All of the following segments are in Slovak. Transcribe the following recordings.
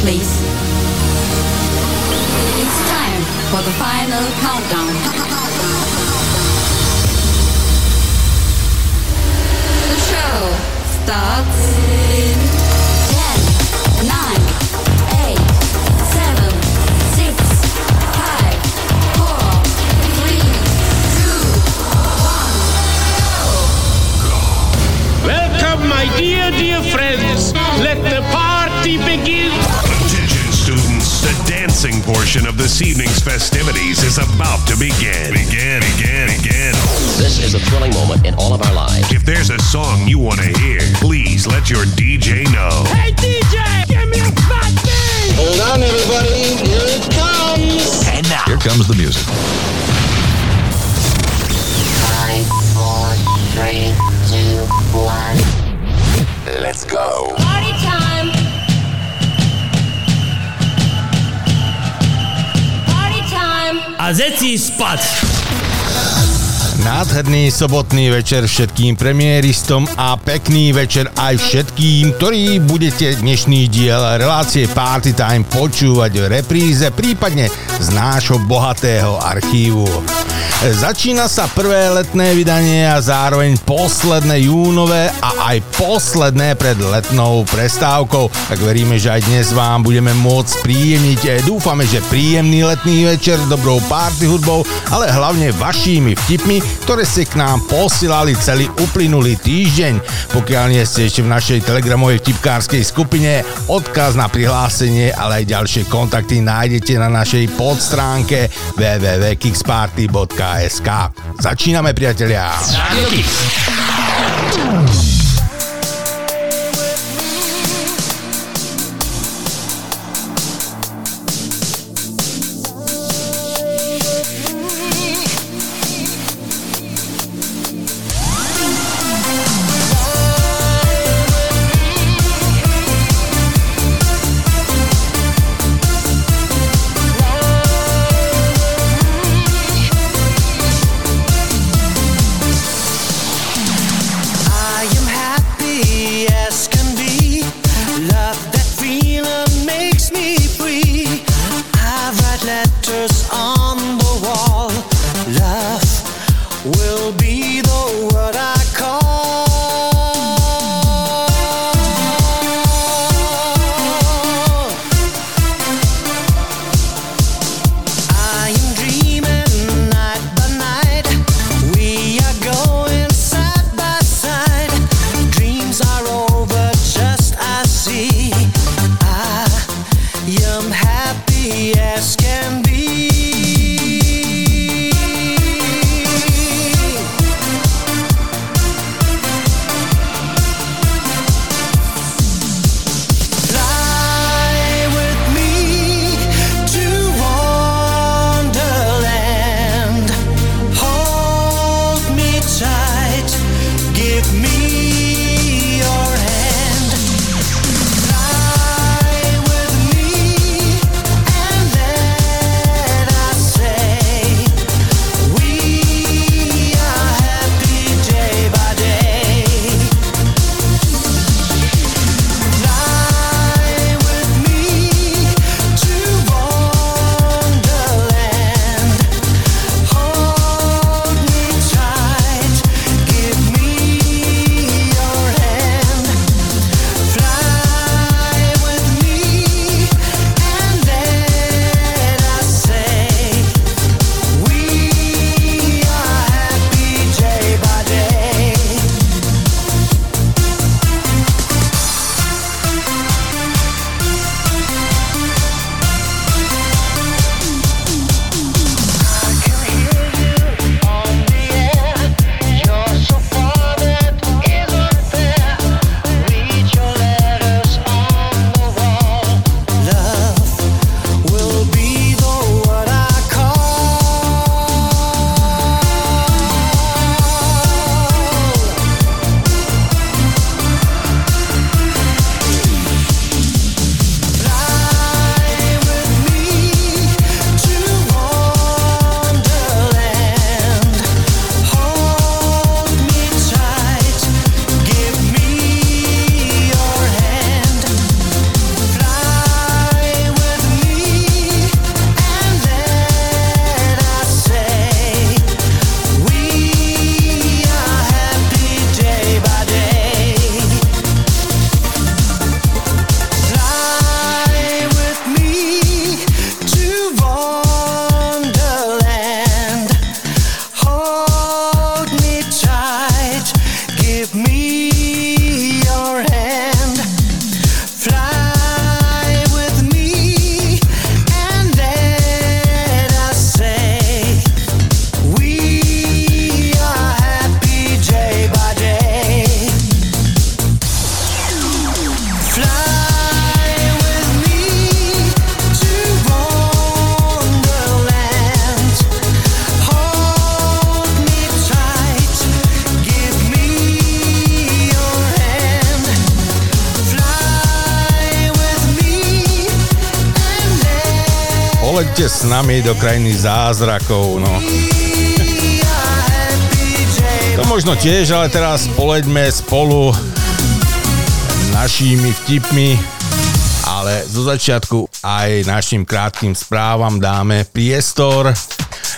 please. It's time for the final countdown. The show starts in 10, 9, 8, 7, 6, 5, 4, 3, 2, 1, go! Welcome, my dear friends. Let the party begin. Attention, students. The dancing portion of this evening's festivities is about to begin. Begin. This is a thrilling moment in all of our lives. If there's a song you want to hear, please let your DJ know. Hey, DJ, give me a fat thing. Hold on, everybody. Here it comes. And now, here comes the music. 5, 4, 3, 2, 1. Let's go. Party time. Party time. A zeci spad. Nádherný sobotný večer všetkým premiéristom a pekný večer aj všetkým, ktorí budete dnešný diel relácie Party Time počúvať v repríze, prípadne z nášho bohatého archívu. Začína sa prvé letné vydanie a zároveň posledné júnové a aj posledné pred letnou prestávkou. Tak veríme, že aj dnes vám budeme môcť príjemniť. Dúfame, že príjemný letný večer, dobrou party hudbou, ale hlavne vašimi vtipmi, ktoré ste k nám posílali celý uplynulý týždeň. Pokiaľ nie ste ešte v našej telegramovej vtipkárskej skupine, odkaz na prihlásenie, ale aj ďalšie kontakty nájdete na našej podstránke www.kixparty.com. SK. Začíname, priatelia. Rádio Kix. Poďte s nami do krajiny zázrakov, no. To možno tiež, ale teraz poleďme spolu našimi vtipmi, ale zo začiatku aj našim krátkym správam dáme priestor.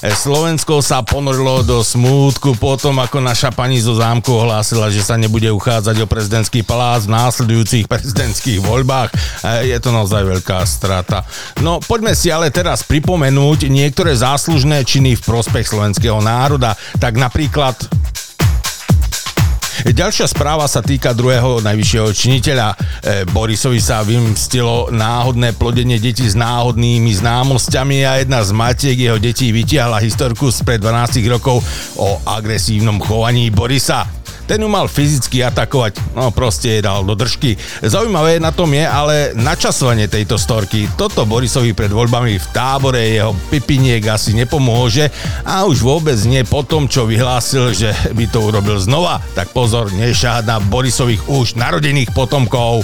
Slovensko sa ponorilo do smútku potom, ako naša pani zo zámku ohlásila, že sa nebude uchádzať o prezidentský palác v následujúcich prezidentských voľbách. Je to naozaj veľká strata. No, poďme si ale teraz pripomenúť niektoré záslužné činy v prospech slovenského národa. Tak napríklad... Ďalšia správa sa týka druhého najvyššieho činiteľa. Borisovi sa vymstilo náhodné plodenie detí s náhodnými známosťami a jedna z matiek jeho detí vytiahla historku spred 12 rokov o agresívnom chovaní Borisa. Ten ju mal fyzicky atakovať, no proste jej dal do držky. Zaujímavé na tom je ale načasovanie tejto storky. Toto Borisovi pred voľbami v Tábore jeho pipiniek asi nepomôže a už vôbec nie po tom, čo vyhlásil, že by to urobil znova. Tak pozor, nešáhať na Borisových už narodených potomkov.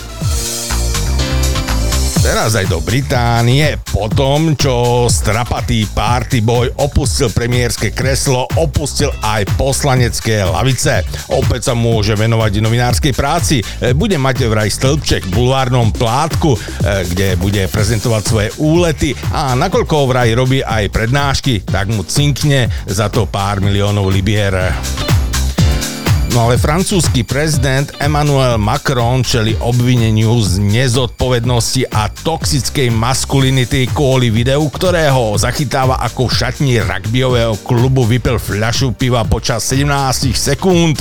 Teraz aj do Británie. Po tom, čo strapatý party boy opustil premiérske kreslo, opustil aj poslanecké lavice. Opäť sa môže venovať novinárskej práci. Bude mať vraj stĺpček v bulvárnom plátku, kde bude prezentovať svoje úlety a nakoľko vraj robí aj prednášky, tak mu cinkne za to pár miliónov libier. No ale francúzsky prezident Emmanuel Macron čelí obvineniu z nezodpovednosti a toxickej maskulinity kvôli videu, ktorého zachytáva ako v šatni rugbyového klubu vypil fľašu piva počas 17 sekúnd.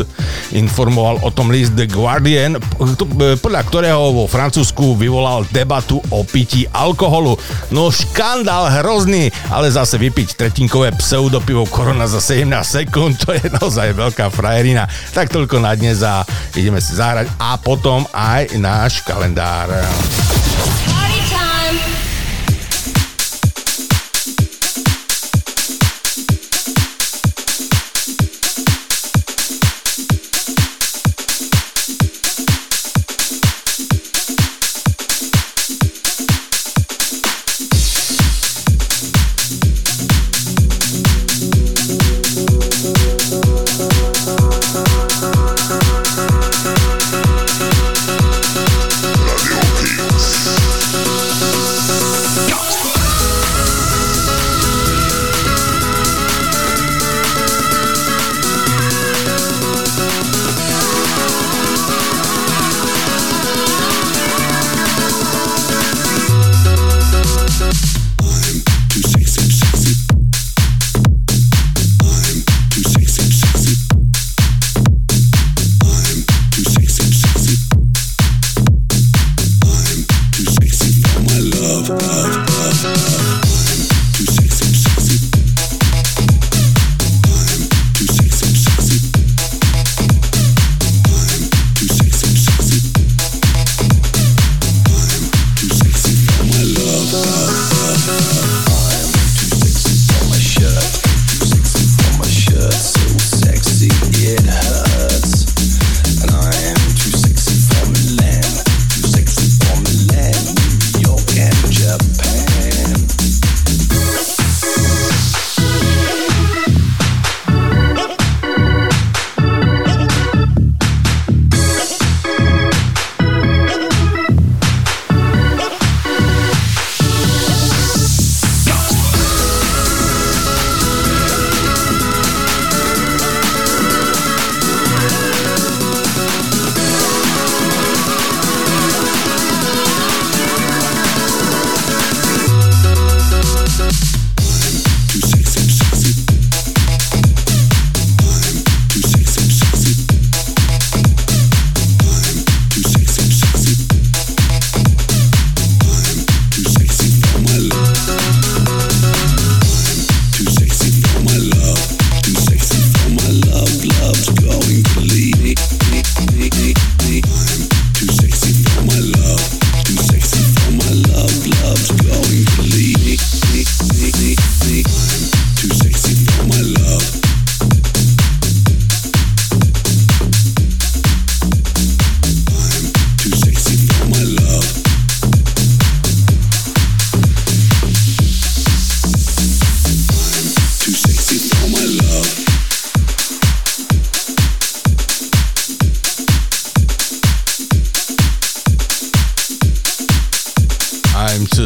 Informoval o tom list The Guardian, podľa ktorého vo Francúzsku vyvolal debatu o pití alkoholu. No škandál hrozný, ale zase vypiť tretinkové pseudopivo Korona za 17 sekúnd, to je naozaj veľká frajerina. Tak toľko na dnes a ideme si zahrať a potom aj náš kalendár. Party time.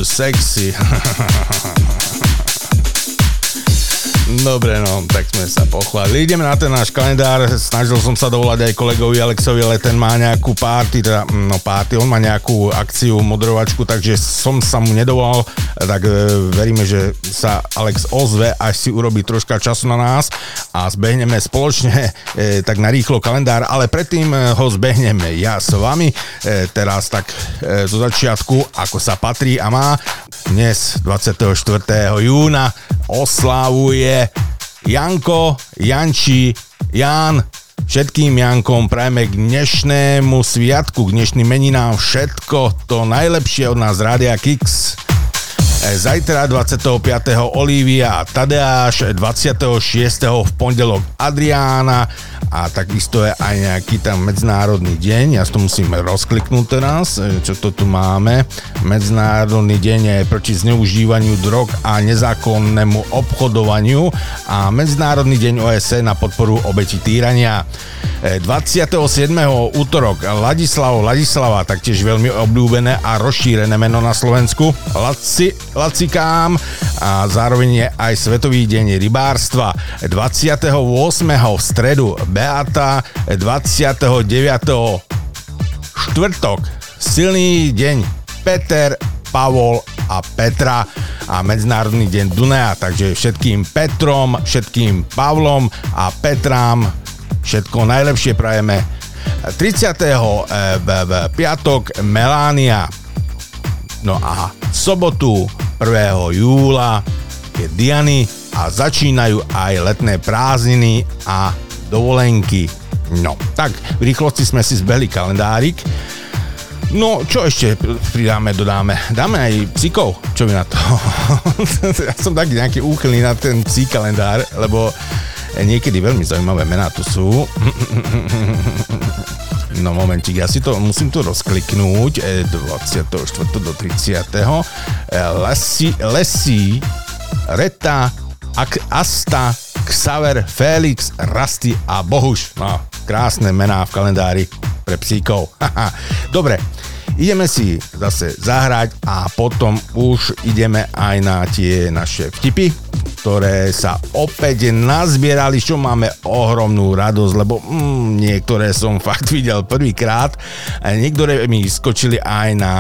sexy. Dobre, no, tak sme sa pochválili. Ideme na ten náš kalendár. Snažil som sa dovolať aj kolegovi Alexovi, ale ten má nejakú party, on má nejakú akciu, modrovačku, takže som sa mu nedovolal, tak veríme, že sa Alex ozve, až si urobí troška času na nás a zbehneme spoločne tak na rýchlo kalendár, ale predtým ho zbehneme ja s vami. Teraz tak zo začiatku, ako sa patrí a má, dnes 24. júna oslavuje Janko, Janči, Ján. Všetkým Jankom prajme k dnešnému sviatku, k dnešným meninám všetko to najlepšie od nás Rádia Kix. Zajtra 25. Olivia Tadeáš, 26. v pondelok Adriána a takisto je aj nejaký tam medzinárodný deň. Ja to musím rozkliknúť teraz, čo to tu máme. Medzinárodný deň je proti zneužívaniu drog a nezákonnému obchodovaniu a Medzinárodný deň OSN na podporu obetí týrania. 27. útorok Ladislava, taktiež veľmi obľúbené a rozšírené meno na Slovensku. Lacikám a zároveň je aj Svetový deň rybárstva. 28. v stredu Beata, 29. štvrtok silný deň Peter, Pavol a Petra a Medzinárodný deň Dunaja, takže všetkým Petrom, všetkým Pavlom a Petrám všetko najlepšie prajeme. 30. v piatok Melania. No a v sobotu 1. júla je Diany a začínajú aj letné prázdniny a dovolenky. No, tak v rýchlosti sme si zbehli kalendárik. No, čo ešte pridáme, dodáme? Dáme aj psíkov. Čo by na to? Ja som taký nejaký úchylný na ten psí kalendár, lebo niekedy veľmi zaujímavé mená tu sú. No momentík, ja si to musím tu rozkliknúť, 24. do 30. Lesí, Reta, Asta, Xaver, Félix, Rasty a Bohuš. No, krásne mená v kalendári pre psíkov. Dobre, ideme si zase zahrať a potom už ideme aj na tie naše vtipy, ktoré sa opäť nazbierali, čo máme ohromnú radosť, lebo niektoré som fakt videl prvýkrát. Niektoré mi skočili aj na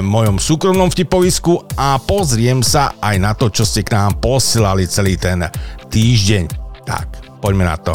mojom súkromnom vtipovisku a pozriem sa aj na to, čo ste k nám posielali celý ten týždeň. Tak, poďme na to.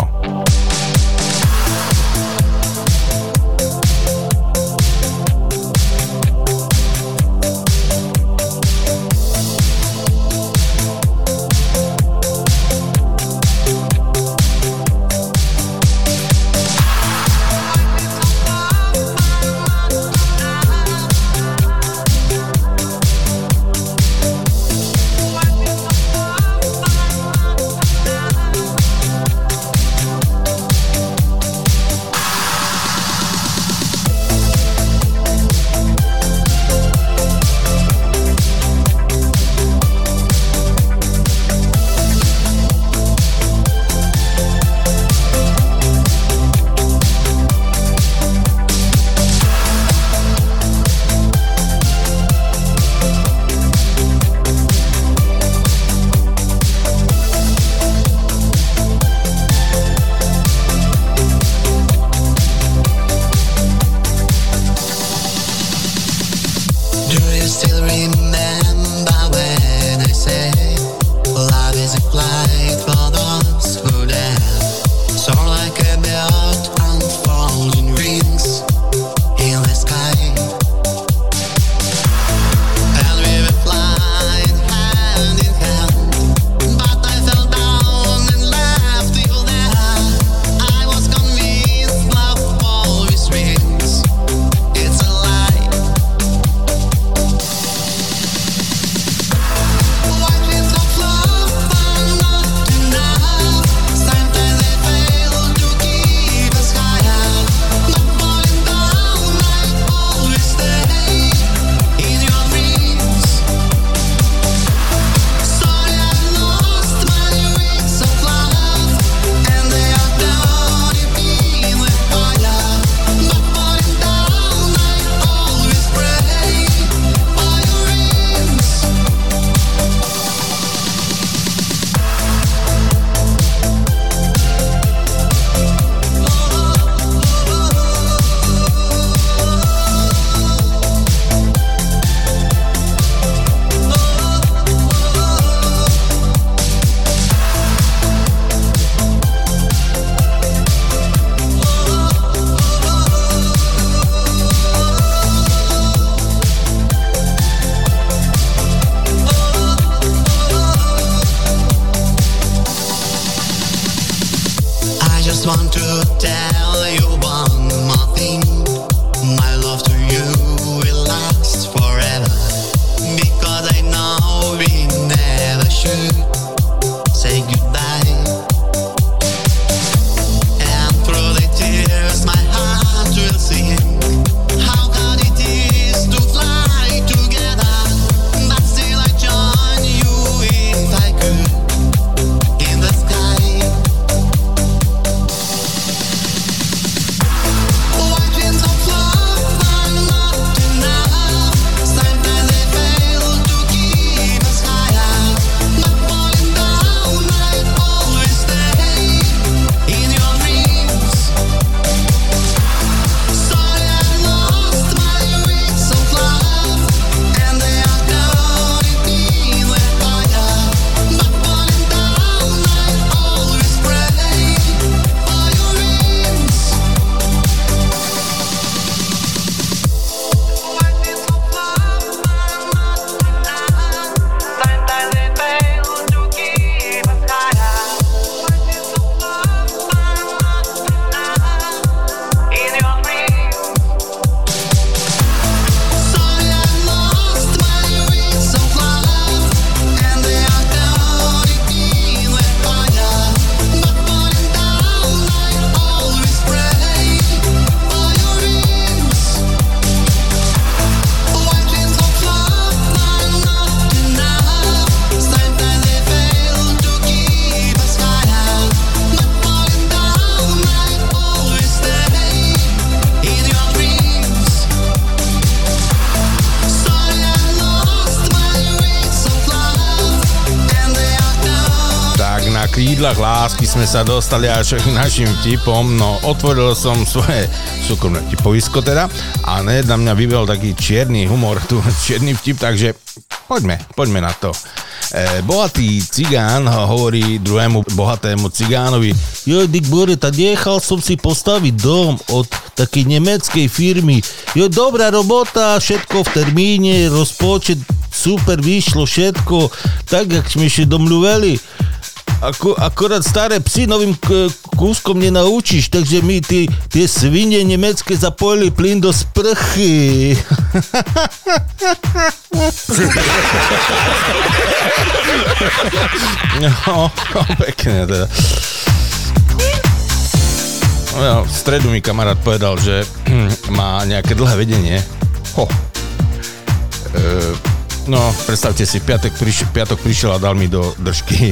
Lásky sme sa dostali až k našim tipom, no otvoril som svoje súkromné tipovisko teda a na mňa vybral taký čierny humor, tu čierny vtip, takže poďme na to. Bohatý cigán hovorí druhému bohatému cigánovi: "Joj, Dick Bureta, nechal som si postaviť dom od takej nemeckej firmy. Joj, dobrá robota, všetko v termíne, rozpočet super, vyšlo všetko tak, jak sme si domluvili. Akorát staré psi novým kúskom nenaučíš, takže mi tie svinie nemecké zapojili plyn do sprchy." No, pekne teda. No, v stredu mi kamarát povedal, že má nejaké dlhé vedenie. No, predstavte si, piatok prišiel a dal mi do držky.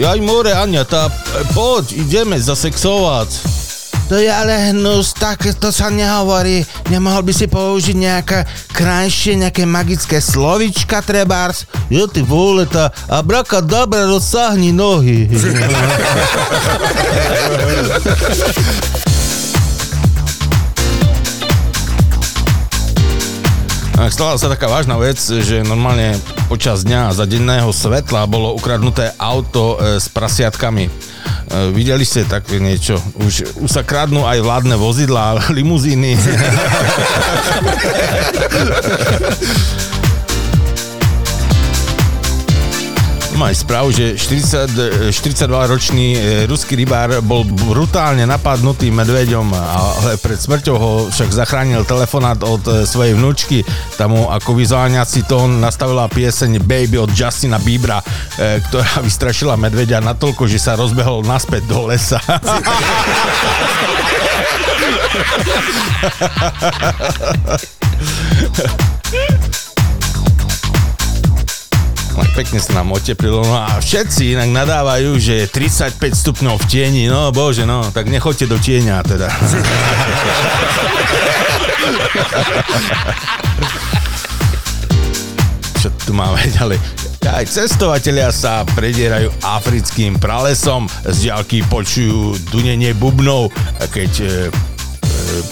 Jaj more, Ania, tá, poď, ideme zasexovať. To je ale hnus, tak to sa nehovorí. Nemohol by si použiť nejaké krajšie, nejaké magické slovička, trebárs? Jo, ty vôle, tá abrakadabra, rozsáhni nohy. Stala sa taká vážna vec, že normálne počas dňa za denného svetla bolo ukradnuté auto s prasiatkami. Videli ste také niečo? Už sa kradnú aj vládne vozidlá, limuzíny. Mám správu, že 42-ročný ruský rybár bol brutálne napadnutý medveďom, ale pred smrťou ho však zachránil telefonát od svojej vnúčky. Tam mu ako vyzváňací tón nastavila pieseň Baby od Justina Biebera, ktorá vystrašila medveďa natoľko, že sa rozbehol naspäť do lesa. Pekne sa nám oteplilo, no a všetci inak nadávajú, že je 35 stupňov v tieni, no bože, no, tak nechoďte do tieňa teda. Čo tu máme ďalej? Aj cestovatelia sa predierajú africkým pralesom, z diaľky počujú dunenie bubnov, a keď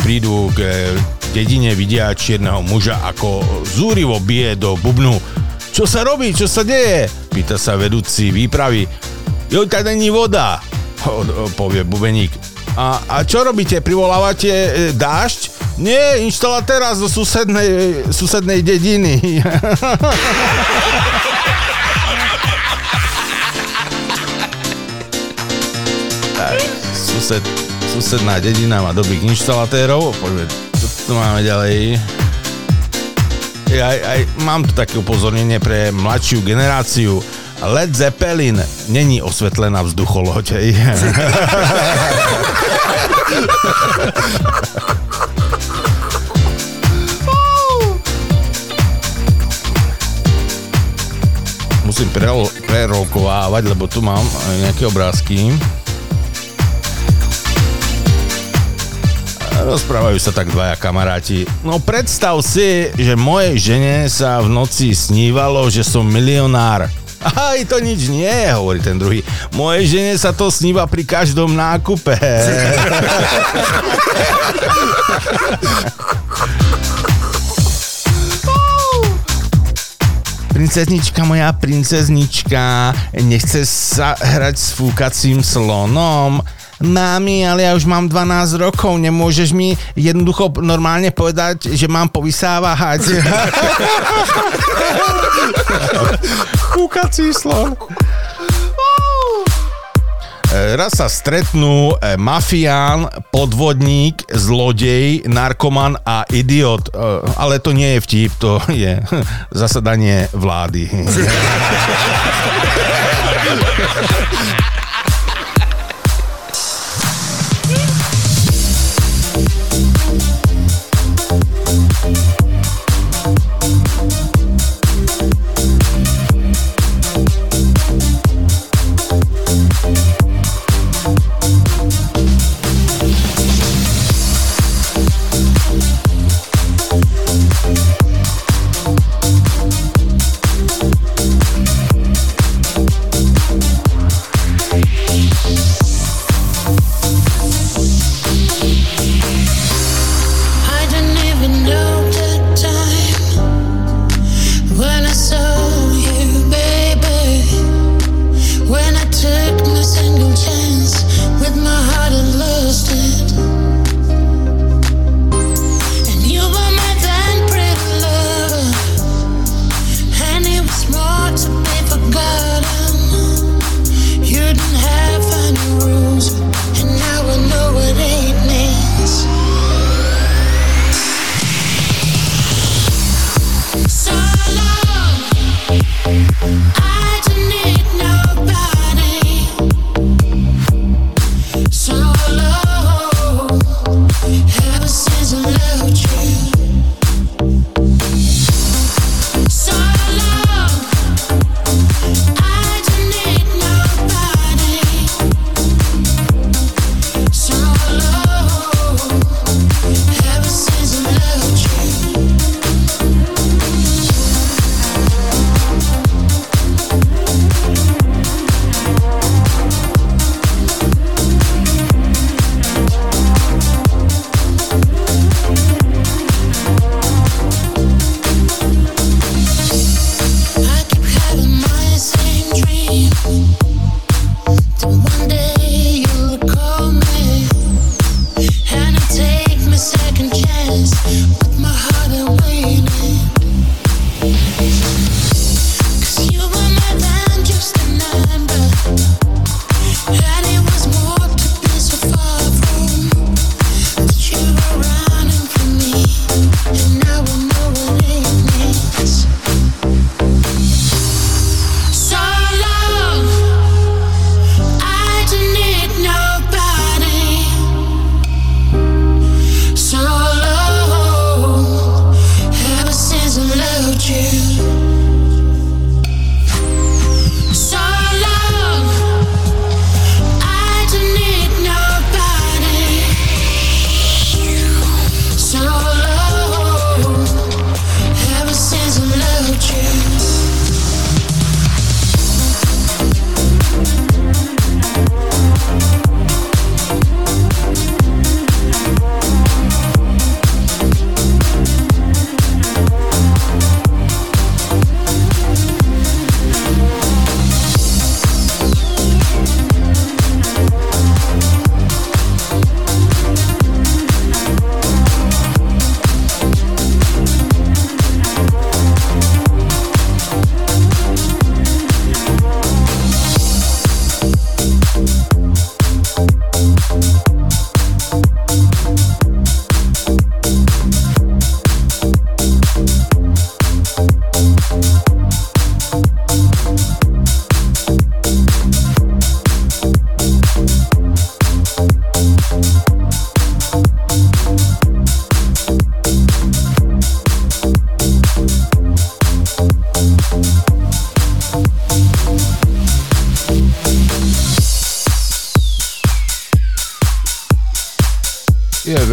prídu k dedine, vidia čierneho muža, ako zúrivo bije do bubnu. "Čo sa robí? Čo sa deje?" pýta sa vedúci výpravy. "Joj, tak není voda," povie bubeník. A čo robíte? Privolávate dážď? Nie, inštala teraz do susednej dediny. Tak, susedná dedina má dobrých inštalatérov. Poďme, čo tu máme ďalej? Aj, mám tu také upozornenie pre mladšiu generáciu. Led Zeppelin není osvetlená vzducholoď. Musím prerolkovávať, lebo tu mám nejaké obrázky. Rozprávajú sa tak dvaja kamaráti. No predstav si, že mojej žene sa v noci snívalo, že som milionár. Aj to nič nie, hovorí ten druhý. Mojej žene sa to sníva pri každom nákupe. Princeznička, moja princeznička, nechce sa hrať s fúkacím slonom? Mami, ale ja už mám 12 rokov, nemôžeš mi jednoducho normálne povedať, že mám povysávať? Fúkací slon. Raz sa stretnú mafián, podvodník, zlodej, narkoman a idiot. Ale to nie je vtip, to je zasadanie vlády. So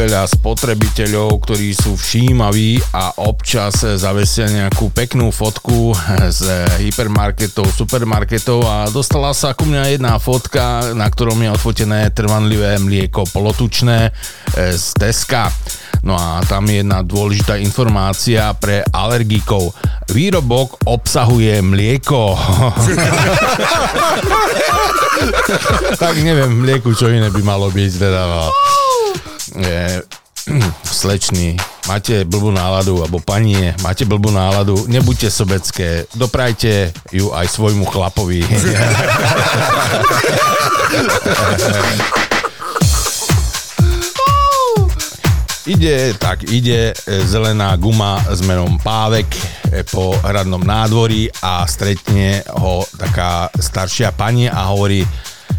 veľa spotrebiteľov, ktorí sú všímaví a občas zavesia nejakú peknú fotku z hypermarketov, supermarketov a dostala sa ku mňa jedna fotka, na ktorom je odfotené trvanlivé mlieko polotučné z Teska. No a tam je jedna dôležitá informácia pre alergikov. Výrobok obsahuje mlieko. Tak neviem, mlieku čo iné by malo byť. Teda, no. Slečny, máte blbú náladu, alebo panie, máte blbú náladu, nebuďte sobecké, doprajte ju aj svojmu chlapovi. Ide zelená guma s menom Pávek po hradnom nádvorí a stretne ho taká staršia pani a hovorí: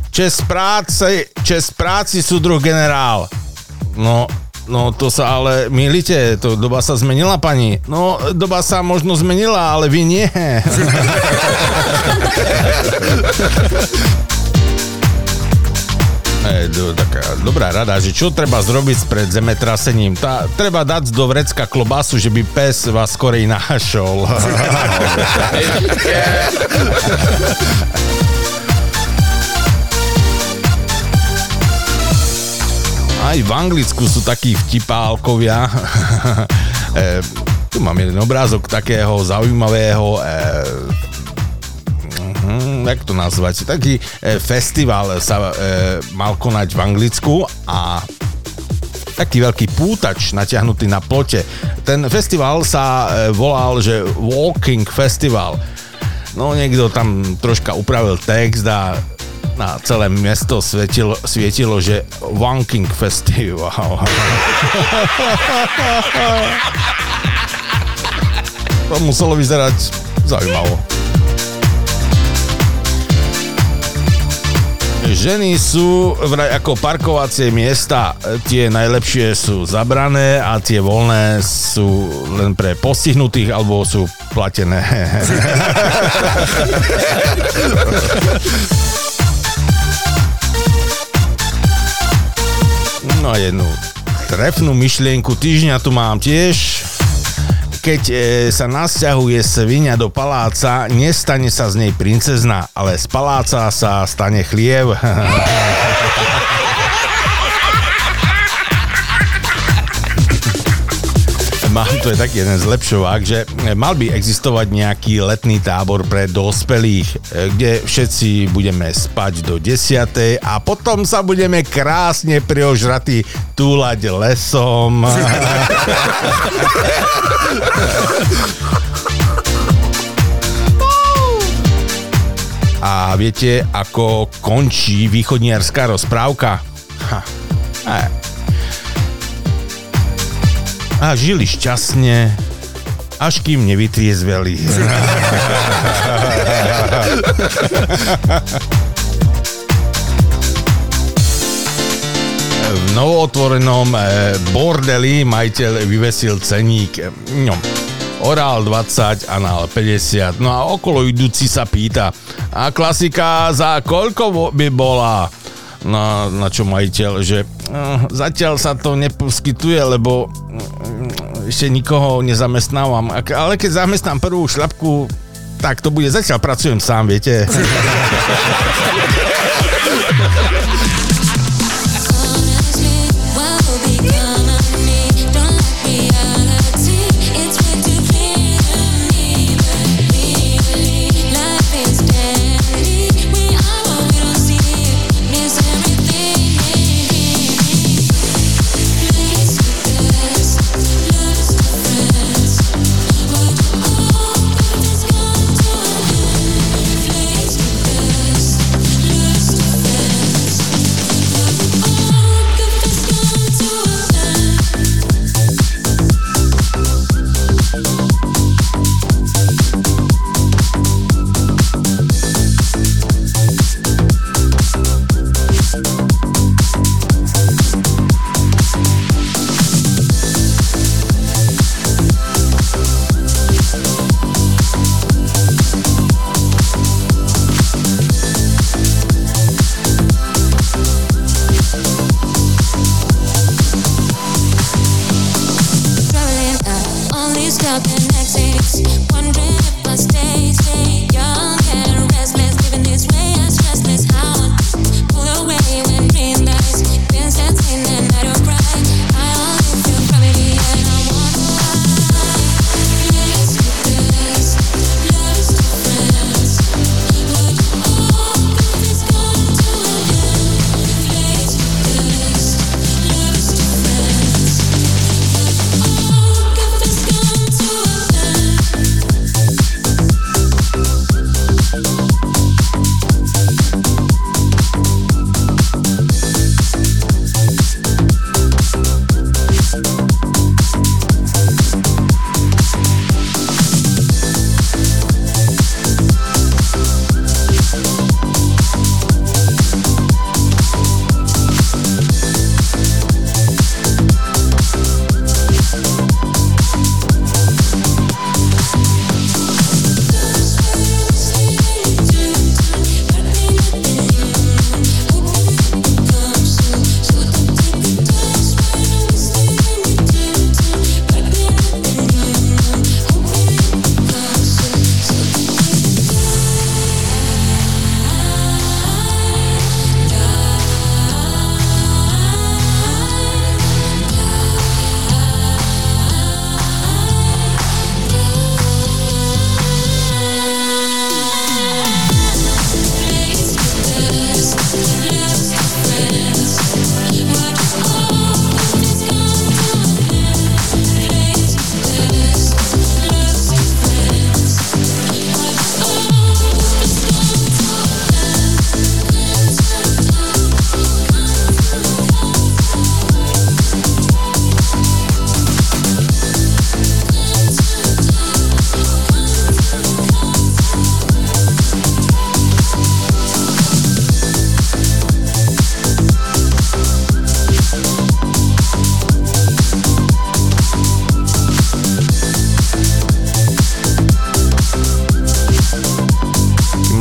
Čes práci, súdruh generál. No, to sa ale mýlite, to doba sa zmenila, pani. No, doba sa možno zmenila, ale vy nie. Taká dobrá rada, že čo treba zrobiť pred zemetrasením? Treba dať do vrecka klobásu, že by pes vás skorej nahašol. Aj v Anglicku sú takí vtipálkovia. Tu mám jeden obrázok takého zaujímavého... jak to nazvať, taký festival sa mal konať v Anglicku a taký veľký pútač natiahnutý na plote. Ten festival sa volal, že Walking Festival. No niekto tam troška upravil text a na celé mesto svietilo, že Walking Festival. To muselo vyzerať zaujímavo. Ženy sú vraj ako parkovacie miesta. Tie najlepšie sú zabrané a tie voľné sú len pre postihnutých alebo sú platené. No a jednu trefnú myšlienku týždňa tu mám tiež. Keď sa nasťahuje svinia do paláca, nestane sa z nej princezna, ale z paláca sa stane chliev. Mám tu je taký jeden zlepšovák, že mal by existovať nejaký letný tábor pre dospelých, kde všetci budeme spať do 10:00 a potom sa budeme krásne priožratí túlať lesom. A viete, ako končí východniarská rozprávka? A žili šťastne, až kým nevytriezveli. V novootvorenom bordeli majiteľ vyvesil ceník. Orál 20, anál 50. No a okolo idúci sa pýta: a klasika za koľko by bola? Na čo majiteľ, že zatiaľ sa to neposkytuje, lebo ešte nikoho nezamestnávam. Ale keď zamestnám prvú šľapku, tak to bude, zatiaľ pracujem sám, viete.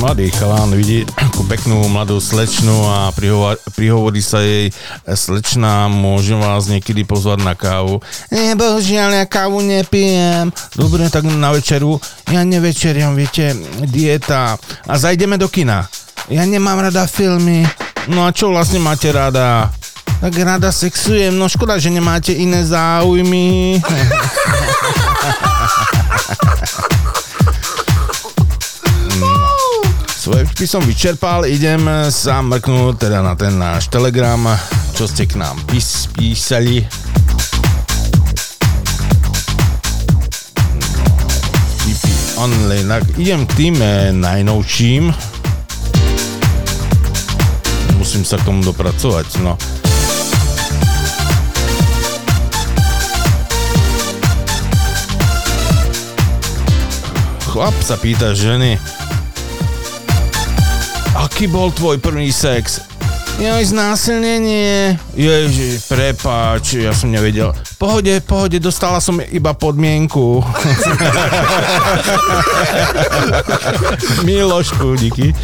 mladý chalán vidí takú peknú mladú slečnu a prihovorí sa jej: slečna, môžem vás niekedy pozvať na kávu? Nie, bohužiaľ, ja kávu nepijem. Dobre, tak na večeru. Ja nevečeriam, viete, dieta. A zajdeme do kina. Ja nemám rada filmy. No a čo vlastne máte rada? Tak rada sexujem. No škoda, že nemáte iné záujmy. Svoje vtipy som vyčerpal, idem sa mrknúť teda na ten náš Telegram, čo ste k nám písali. Vtipy online, tak idem k tým najnovším. Musím sa k tomu dopracovať, no. Chlap sa pýta ženy: aký bol tvoj prvý sex? Joj, znásilnenie. Ježi, prepáč, ja som nevedel. Pohode, dostala som iba podmienku. Milošku, díky.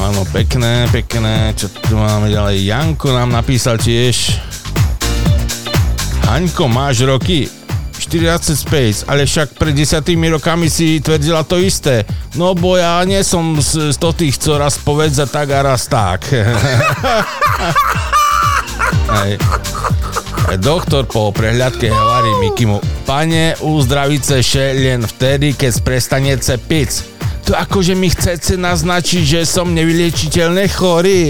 Áno, pekné. Čo tu máme ďalej? Janko nám napísal tiež: Haňko, máš roky? 40 space, ale však pred 10 rokami si tvrdila to isté. No bo ja nie som z tých, co raz povedza tak a raz tak. Doktor po prehľadke hovorí Mikimu: pane, uzdravice še len vtedy, keď prestanete piť. To akože mi chcete naznačiť, že som nevyliečiteľne chorý.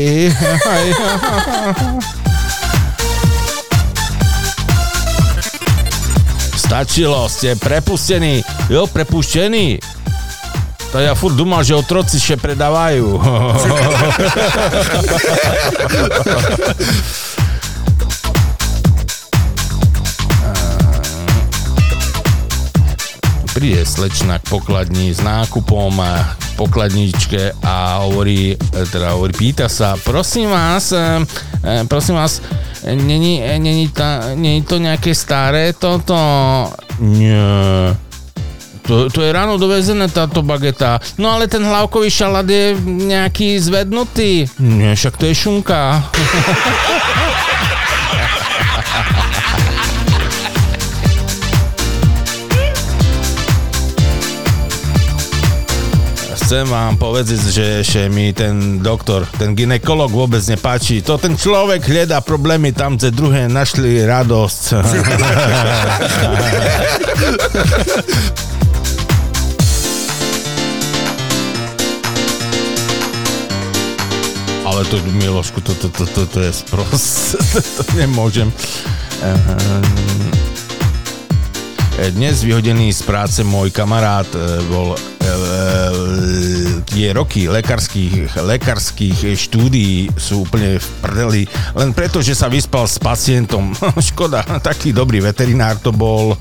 Stačilo, ste prepustení. Jo, prepuštený. To ja furt dúmal, že otroci še predávajú. Príde slečna k pokladni s nákupom a pokladničke a hovorí, pýta sa: prosím vás, není to nejaké staré toto? Nie. To je ráno dovezené táto bageta. No ale ten hlavkový šalát je nejaký zvednutý. Nie, však to je šunka. Chcem vám povedať, že mi ten doktor, ten gynekolog vôbec nepáči. To ten človek hľadá problémy tam, kde druhé našli radosť. Ale to, Milošku, to je sprost. To nemôžem. Dnes vyhodený z práce môj kamarát bol tie roky lekárskych štúdií sú úplne v prdeli, len preto, že sa vyspal s pacientom. Škoda, taký dobrý veterinár to bol.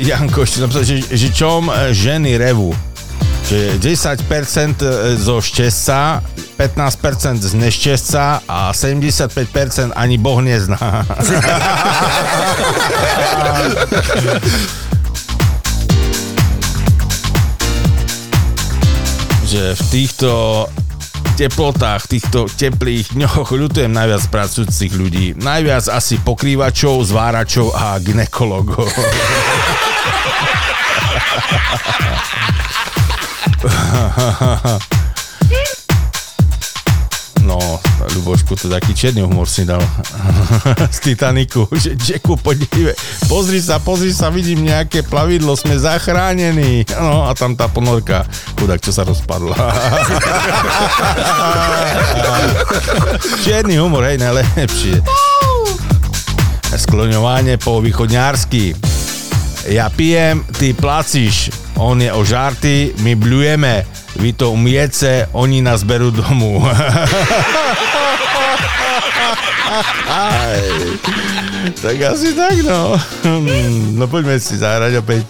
Janko ešte napísal, že čom ženy revu? Že 10% zo šťastia, 15% z nešťastia a 75% ani Boh nezná. Že v týchto teplotách, týchto teplých dňoch ľutujem najviac pracujúcich ľudí. Najviac asi pokrývačov, zváračov a gynekologov. No, Ľubošku, to taký černý humor si dal z Titaniku, že Jacku, podívej, pozri sa, vidím nejaké plavidlo, sme zachránení. No a tam tá ponorka, chudák, čo sa rozpadla. Černý humor, hej, najlepšie. Skloňovanie po východňársky. Ja pijem, ty placíš. On je o žarty, my bľujeme. Vy to umiece, oni nás berú domů. Aj, tak asi tak, no. No poďme si zahrať opäť.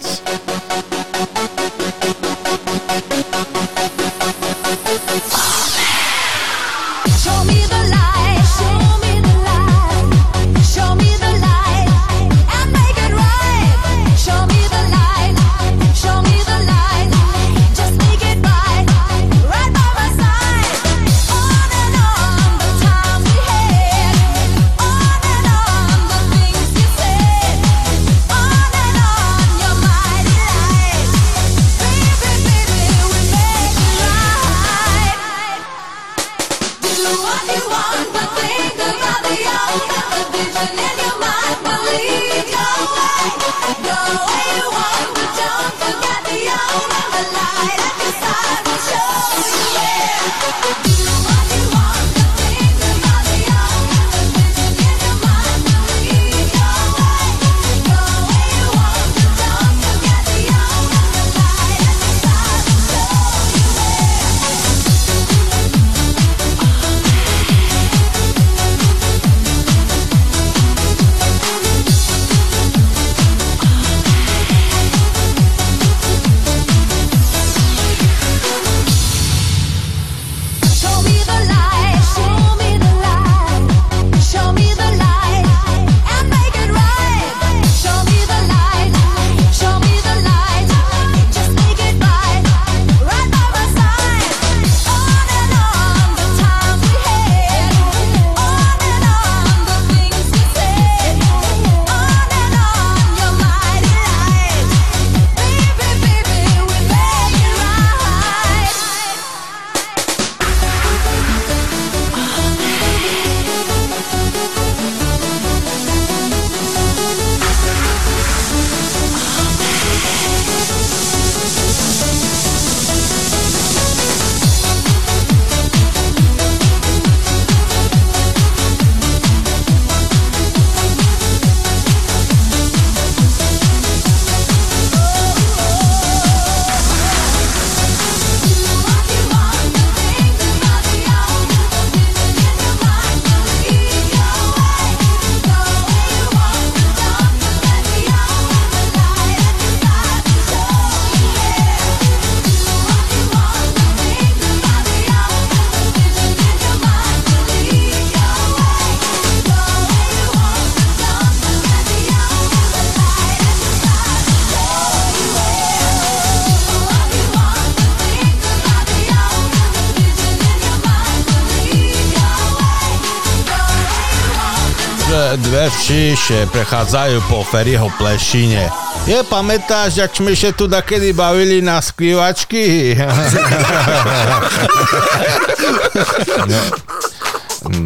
Dve včíše prechádzajú po Ferryho plešine. Je, pamätáš, jak sme sa tu dakedy bavili na skrývačky?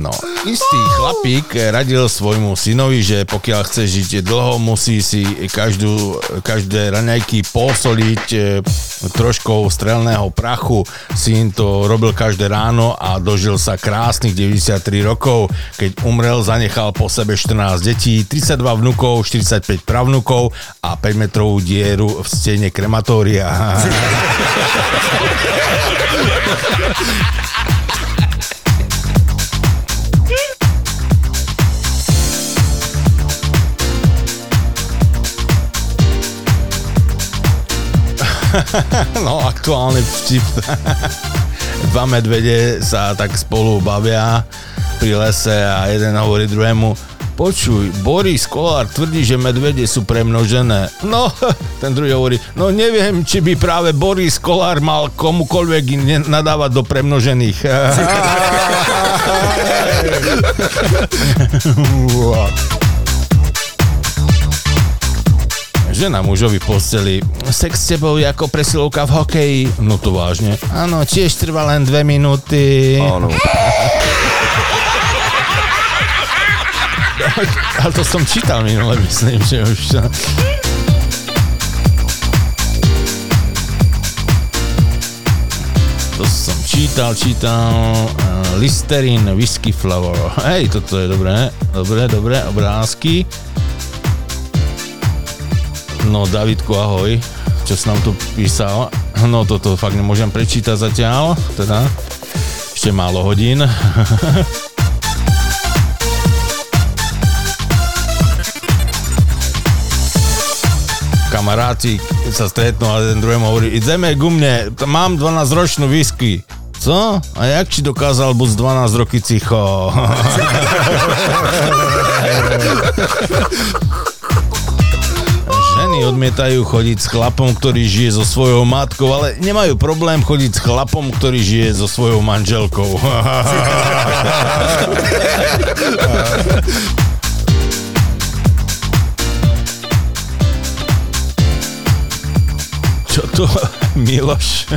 No, istý chlapík radil svojmu synovi, že pokiaľ chce žiť dlho, musí si každé raňajky posoliť troškou strelného prachu. Syn to robil každé ráno a dožil sa krásnych 93 rokov. Keď umrel, zanechal po sebe 14 detí, 32 vnukov, 45 pravnukov a 5-metrovú dieru v stene krematória. No, aktuálny vtip. Dva medvede sa tak spolu bavia pri lese a jeden hovorí druhému: počuj, Boris Kolár tvrdí, že medvede sú premnožené. No, ten druhý hovorí: no neviem, či by práve Boris Kolár mal komukoľvek nadávať do premnožených. Žena mužovi posteli: sex s tebou je ako presilovka v hokeji. No to vážne? Áno, tiež trvá len 2 minúty. Áno. Ale to som čítal minule, myslím, že už... To som čítal... Listerine, whisky flavor. Hej, toto je dobré. Dobré, obrázky. No, Davidku, ahoj. Čo si nám tu písal? No, toto fakt nemôžem prečítať zatiaľ. Teda, ešte málo hodín. Kamaráti sa stretnú a jeden druhému hovorí: ideme ku mne, mám 12-ročnú whisky. Co? A jak ci dokázal buď 12 roky cicho? Ženy odmietajú chodiť s chlapom, ktorý žije so svojou matkou, ale nemajú problém chodiť s chlapom, ktorý žije so svojou manželkou. Čo to, Miloš?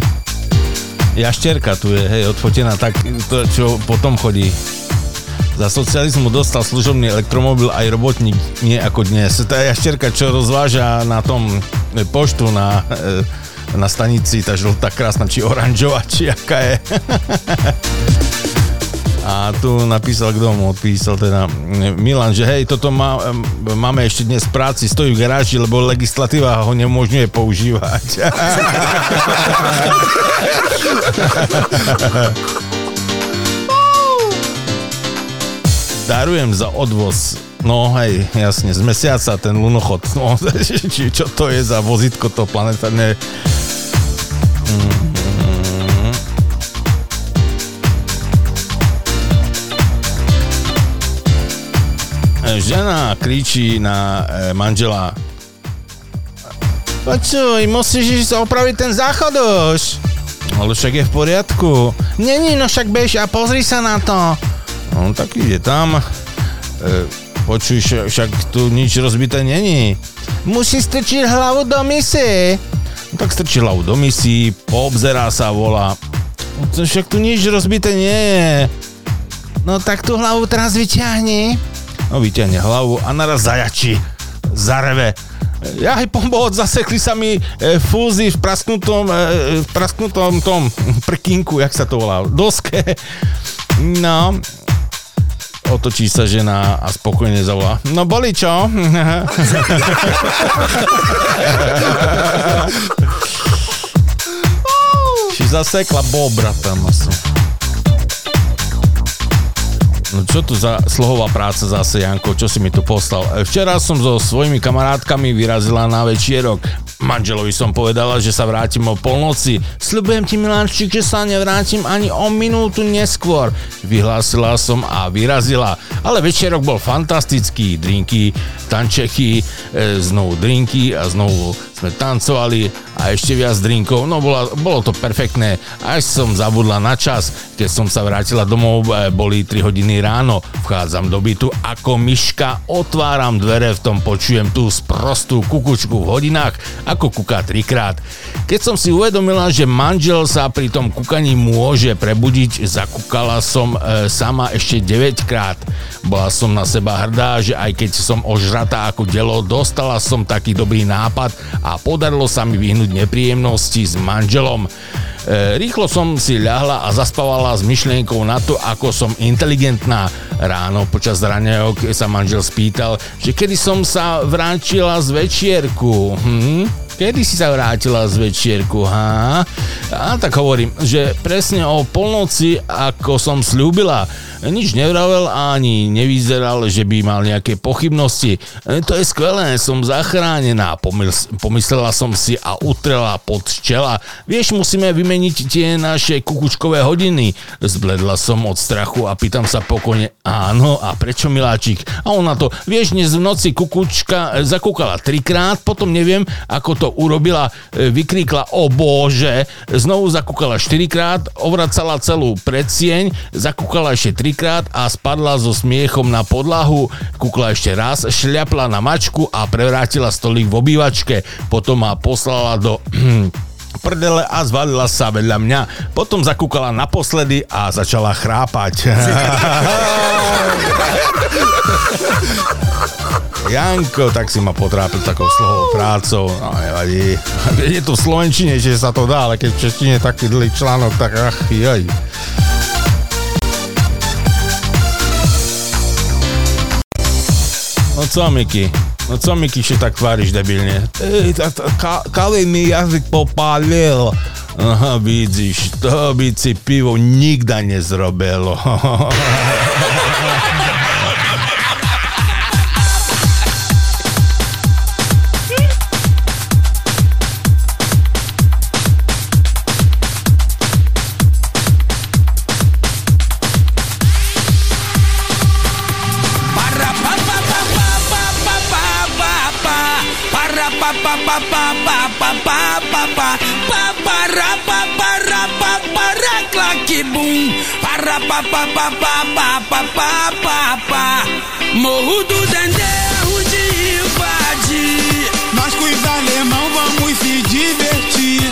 Jašterka tu je, hej, odfotená, tak to, čo potom chodí. Za socializmu dostal služobný elektromobil aj robotník, nie ako dnes. Tá jašterka, čo rozváža na tom poštu na stanici, tá žltá krásna, či oranžová, či aká je. A tu napísal, kto mu odpísal, teda Milan, že hej, toto máme ešte dnes v práci, stojí v garáži, lebo legislatíva ho neumožňuje používať. Darujem za odvoz. No hej, jasne, z mesiaca ten lunochod. No, čo to je za vozítko, to planetárne... Žena kričí na manžela. Počuj, musíš ísť opraviť ten záchod už. Ale však je v poriadku. Není, no však bež a pozri sa na to. No tak ide tam. Počuj, však tu nič rozbité není. Musíš strčiť hlavu do misy. No tak strčí hlavu do misy, poobzerá sa, volá. No však tu nič rozbité nie je. No tak tú hlavu teraz vyťahni. No vyťahne hlavu a naraz zajačí, zareve. Jaj, pomôcť, zasekli sa mi fúzy v prasknutom tom prkinku, jak sa to volá, doske. No, otočí sa žena a spokojne zavolá. No boli čo? Či zasekla bobra tam asi. No čo tu za slohová práca zase, Janko, čo si mi tu poslal? Včera som so svojimi kamarátkami vyrazila na večierok. Manželovi som povedala, že sa vrátim o polnoci. Sľubujem ti, Milančík, že sa nevrátim ani o minútu neskôr. Vyhlásila som a vyrazila. Ale večierok bol fantastický. Drinky, tančeky, znovu drinky a znovu sme tancovali a ešte viac drinkov. No bolo to perfektné. Až som zabudla na čas. Keď som sa vrátila domov, boli 3 hodiny ráno, vchádzam do bytu ako myška, otváram dvere, v tom počujem tú sprostú kukučku v hodinách, ako kuká 3-krát. Keď som si uvedomila, že manžel sa pri tom kukaní môže prebudiť, zakúkala som sama ešte 9-krát. Bola som na seba hrdá, že aj keď som ožratá ako delo, dostala som taký dobrý nápad a podarilo sa mi vyhnúť nepríjemnosti s manželom. Rýchlo som si ľahla a zaspávala s myšlienkou na to, ako som inteligentná. Ráno počas raňajok sa manžel spýtal, že kedy som sa vrátila z večierku. Kedy si sa vrátila z večierku, ha? A tak hovorím, že presne o polnoci, ako som sľúbila. Nič nevravel ani nevyzeral, že by mal nejaké pochybnosti. To je skvelé, som zachránená, pomyslela som si a utrela pod čela. Vieš, musíme vymeniť tie naše kukučkové hodiny. Zbledla som od strachu a pýtam sa pokojne, áno, a prečo, miláčik? A ona to, vieš, dnes v noci kukučka zakúkala 3-krát, potom neviem, ako to urobila, vykríkla, o bože, znovu zakúkala 4-krát, ovracala celú predsieň, zakúkala ešte 3-krát a spadla so smiechom na podlahu, kúkla ešte raz, šľapla na mačku a prevrátila stolík v obývačke, potom ma poslala do... prdele a zvalila sa vedľa mňa. Potom zakúkala naposledy a začala chrápať. Janko, tak si ma potrápil takou slohovou prácou. No, nevadí. Je to v slovenčine, že sa to dá, ale keď v češtine je taký dlhý článok, tak ach, jaj. No co, Miky? Čo tak tváriš debilne? Kávej mi jazyk popálil. Aha, vidíš, to by si pivo nikda nezrobilo. pa pa pa pa pa pa pa pa pa pa ra pa pa ra pa pa ra klaki bum pa ra pa pa pa pa pa pa pa pa Morro do Dandé nós com os alemão vamos se divertir,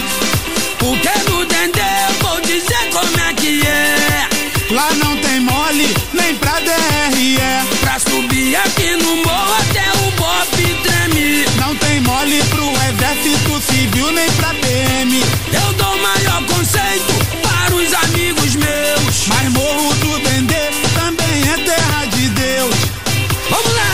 porque no Dendê eu vou dizer como é que é. Lá não tem mole, nem pra DRE, pra subir aqui no morro até o Bob treme. Não tem mole pro exército civil nem pra PM. Eu dou maior conceito para os amigos meus, mas morro do Dendê também é terra de Deus. Vamos lá!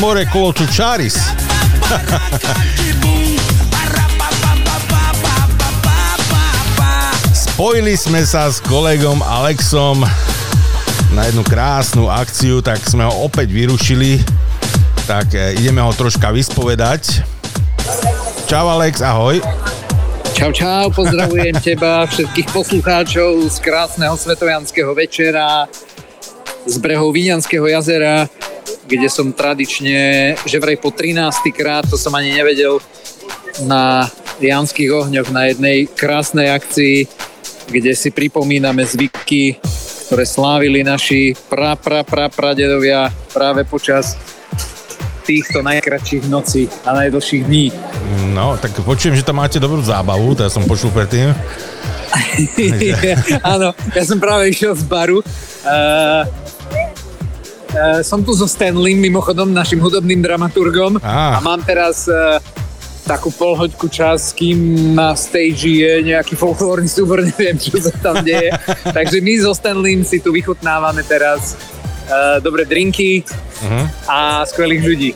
More koločučaris. Spojili sme sa s kolegom Alexom na jednu krásnu akciu, tak sme ho opäť vyrušili. Tak ideme ho troška vyspovedať. Čau Alex, ahoj. Čau, čau, pozdravujem teba, všetkých poslucháčov z krásneho svetojanského večera z brehov Vinianského jazera, kde som tradične, že vraj po 13. krát, to som ani nevedel, na Jánskych ohňoch na jednej krásnej akcii, kde si pripomíname zvyky, ktoré slávili naši pra-pra-pra-pradedovia práve počas týchto najkratších nocí a najdlhších dní. No, tak počujem, že tam máte dobrú zábavu, to ja som počul predtým. Áno, ja som práve išiel z baru. Som tu so Stan Lim, mimochodom, našim hudobným dramaturgom. A mám teraz takú polhoďku čas, kým na stage je nejaký folklórny súbor, neviem, čo sa tam deje. Takže my so Stan Lim si tu vychutnávame teraz dobré drinky a skvelých ľudí.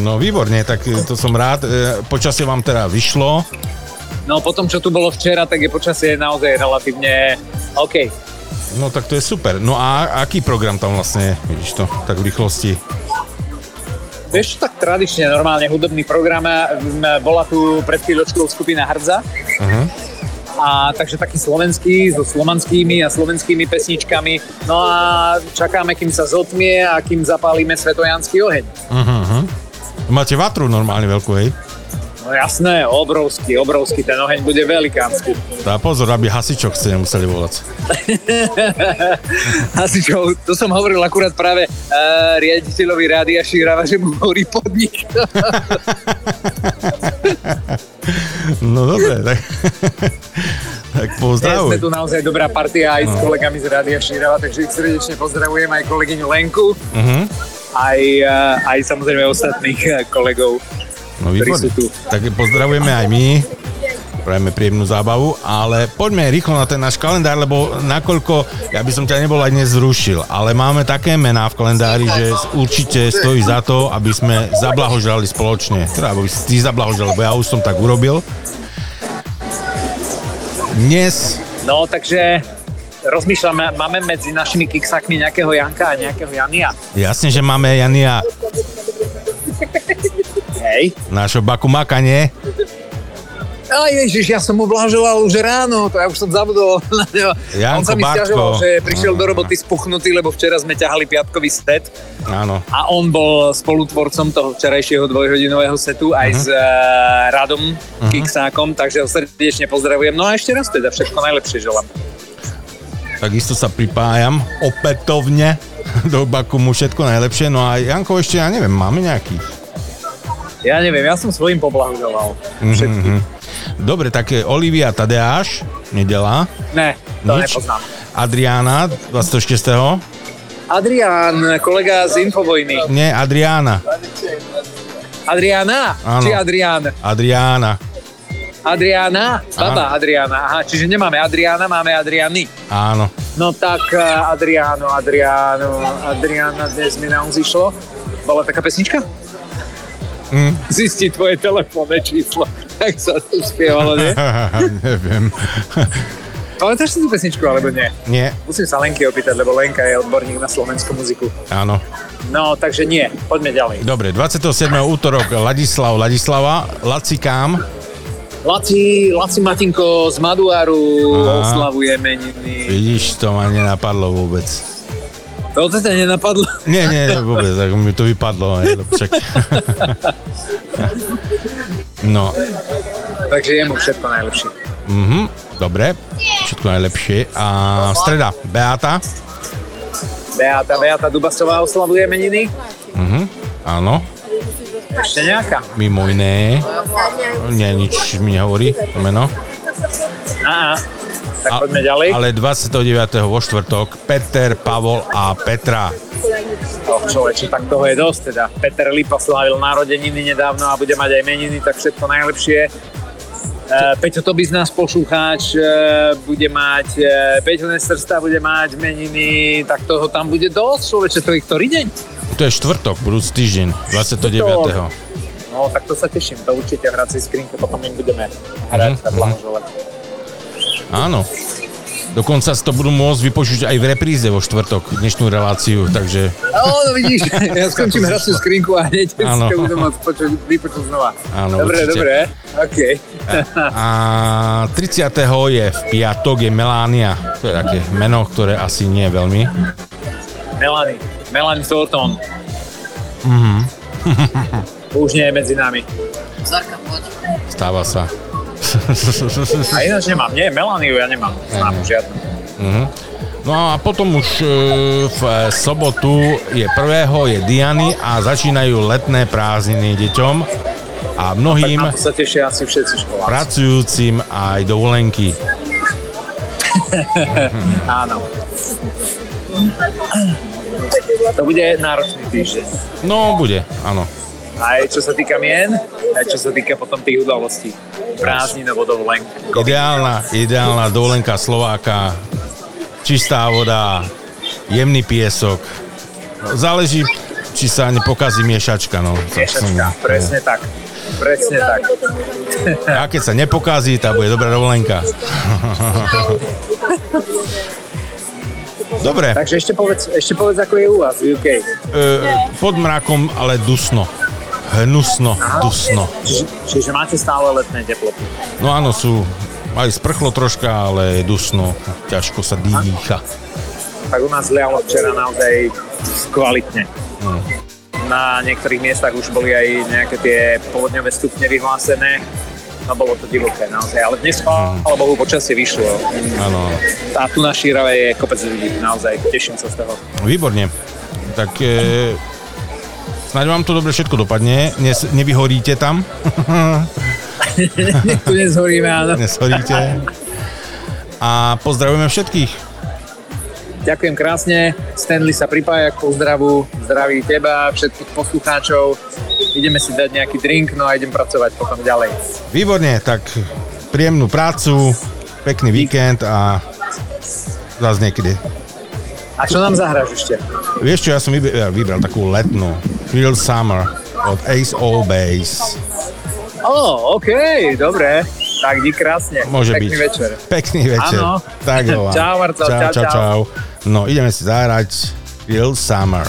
No výborne, tak to som rád. Počasie vám teda vyšlo? No po tom, čo tu bolo včera, tak je počasie naozaj relatívne OK. No tak to je super. No a aký program tam vlastne je? Vidíš to tak v rýchlosti? Vieš, tak tradične, normálne hudobný program. Bola tu pred chvíľočkou skupina Hrdza. A takže taký slovenský, so slomanskými a slovenskými pesničkami. No a čakáme, kým sa zotmie a kým zapálime svetojanský oheň. Máte vatru normálne veľkú, hej? No jasné, obrovský, ten oheň bude velikánsky. Tá pozor, aby hasičov ste nemuseli volať. Hasičov, to som hovoril akurát práve riaditeľovi Rádia Širava, že mu hovorí podnik. No dobre, tak... Tak pozdravuj. Sme tu naozaj dobrá partia aj s kolegami z Rádia Širava, takže ich srdečne pozdravujem aj kolegyňu Lenku, aj samozrejme ostatných kolegov, no, ktorí sú tu. Tak pozdravujeme aj my, prajeme príjemnú zábavu, ale poďme rýchlo na ten náš kalendár, lebo nakoľko, ja by som ťa nebol aj nezrušil, ale máme také mená v kalendári, že určite stojí za to, aby sme zablahoželali spoločne. Teda, aby si ty zablahoželal, lebo ja už som tak urobil. Dnes. No, takže rozmýšľame, máme medzi našimi kiksakmi nejakého Janka a nejakého Jania. Jasne, že máme Jania. Hej. Nášho Bakumaka, nie? Aj Ježiš, ja som mu blahoželal už ráno, to ja už som zabudol na ňo. Janko, on sa mi sťažoval, že prišiel do roboty spuchnutý, lebo včera sme ťahali piatkový set. Áno. A on bol spolutvorcom toho včerajšieho dvojhodinového setu aj s Radom Kiksákom, takže ho srdečne pozdravujem. No a ešte raz teda všetko najlepšie želám. Takisto sa pripájam opätovne do Bakumu, všetko najlepšie. No a Janko, ešte ja neviem, máme nejaký? Ja neviem, ja som svojím poblahoželal všetkým. Dobre, tak Olivia Tadeáš, nedela. Ne, to nič. Nepoznám. Adriána, 26. Adrián, kolega z Infobojny. Nie, Adriána. Adriána? Áno. Či Adrián? Adriána? Baba áno. Adriána. Aha, čiže nemáme Adriána, máme Adriány. Áno. No tak Adriána dnes mi naozaj išlo. Bola taká pesnička? Zisti tvoje telefónne číslo. Tak sa to spievalo, nie? Neviem. Pamätáš si tú pesničku, alebo nie? Nie. Musím sa Lenky opýtať, lebo Lenka je odborník na slovenskú muziku. Áno. No, takže nie. Poďme ďalej. Dobre, 27. útorok, Ladislava, Lacikám. Laci Matinko z Maduáru oslavuje meniny. Vidíš, to ma nenapadlo vôbec. To teda nenapadlo? Nie, vôbec, tak mi to vypadlo. No. Takže je mu všetko najlepšie. Dobre, všetko najlepšie. A streda, Beata Dubasová oslavuje meniny. Áno. Ešte nejaká? Mimo iné. Nie, nič mi nehovorí to meno. Tak poďme ďalej. Ale 29. vo štvrtok Peter, Pavol a Petra. Oh, človeče, tak toho je dosť teda. Peter Lipa slávil narodeniny nedávno a bude mať aj meniny, tak všetko najlepšie. Peťo Tobis, náš poslucháč, bude mať, Peťo Nestrsta bude mať meniny, tak toho tam bude dosť, človeče, to je ktorý deň? To je štvrtok, budúci týždeň, 29. No, tak to sa teším, to určite hrací skrínku, potom im budeme hrať a blahoželať. Áno, dokonca si to budú môcť vypočuť aj v repríze vo štvrtok, dnešnú reláciu, takže... No, vidíš, ja skončím hraciu skrinku a hneď si to budú môcť vypočuť znova. Áno, dobre, okej. A 30. je v piatok, je Melania, to je také meno, ktoré asi nie veľmi. Melanie Thornton. Už nie je medzi nami. Zarka, poď. Stáva sa. A ináč nemám, nie, Melaniu ja nemám, znám žiadnu. No a potom už v sobotu je 1. je Diany a začínajú letné prázdniny deťom a mnohým no, sa tešia asi všetci školáci. Pracujúcim aj dovolenky. Áno. To bude náročný týždeň. No, bude, áno. Aj čo sa týka mien, aj čo sa týka potom tých udalostí. Prázdninová dovolenka. Ideálna dovolenka Slováka. Čistá voda, jemný piesok. Záleží, či sa nepokazí miešačka. No. Miešačka, presne tak. A keď sa nepokazí, tá bude dobrá dovolenka. Dobre. Takže ešte povedz, ako je u vás v UK. Pod mrakom, ale dusno. Hnusno, dusno. Čiže máte stále letné teploty. No áno, sú aj sprchlo troška, ale dusno. Ťažko sa dýcha. Tak u nás lialo včera naozaj kvalitne. Na niektorých miestach už boli aj nejaké tie povodňové stupne vyhlásené. No bolo to divoké naozaj, ale dnes chvála Bohu počasie vyšlo. Áno. A tu na Šírave je kopec ľudí, naozaj, teším sa z toho. Výborne. Tak snáď vám to dobre všetko dopadne, nevyhoríte tam. Tu nezhoríme, áno. Neshoríte. A pozdravujeme všetkých. Ďakujem krásne, Stanley sa pripája k pozdravu, zdraví teba, všetkých poslucháčov. Ideme si dať nejaký drink, no a idem pracovať potom ďalej. Výborne, tak príjemnú prácu, pekný víkend a zás niekedy. A čo nám zahráš ešte? Vieš čo, ja som vybral takú letnú Feel Summer od Ace All Base. Okej, dobre. Tak, dík krásne. Môže pekný byť. Večer. Pekný večer. Áno. Tak dovolám. Čau, Marcel. Čau. No, ideme si zahrať Feel Summer.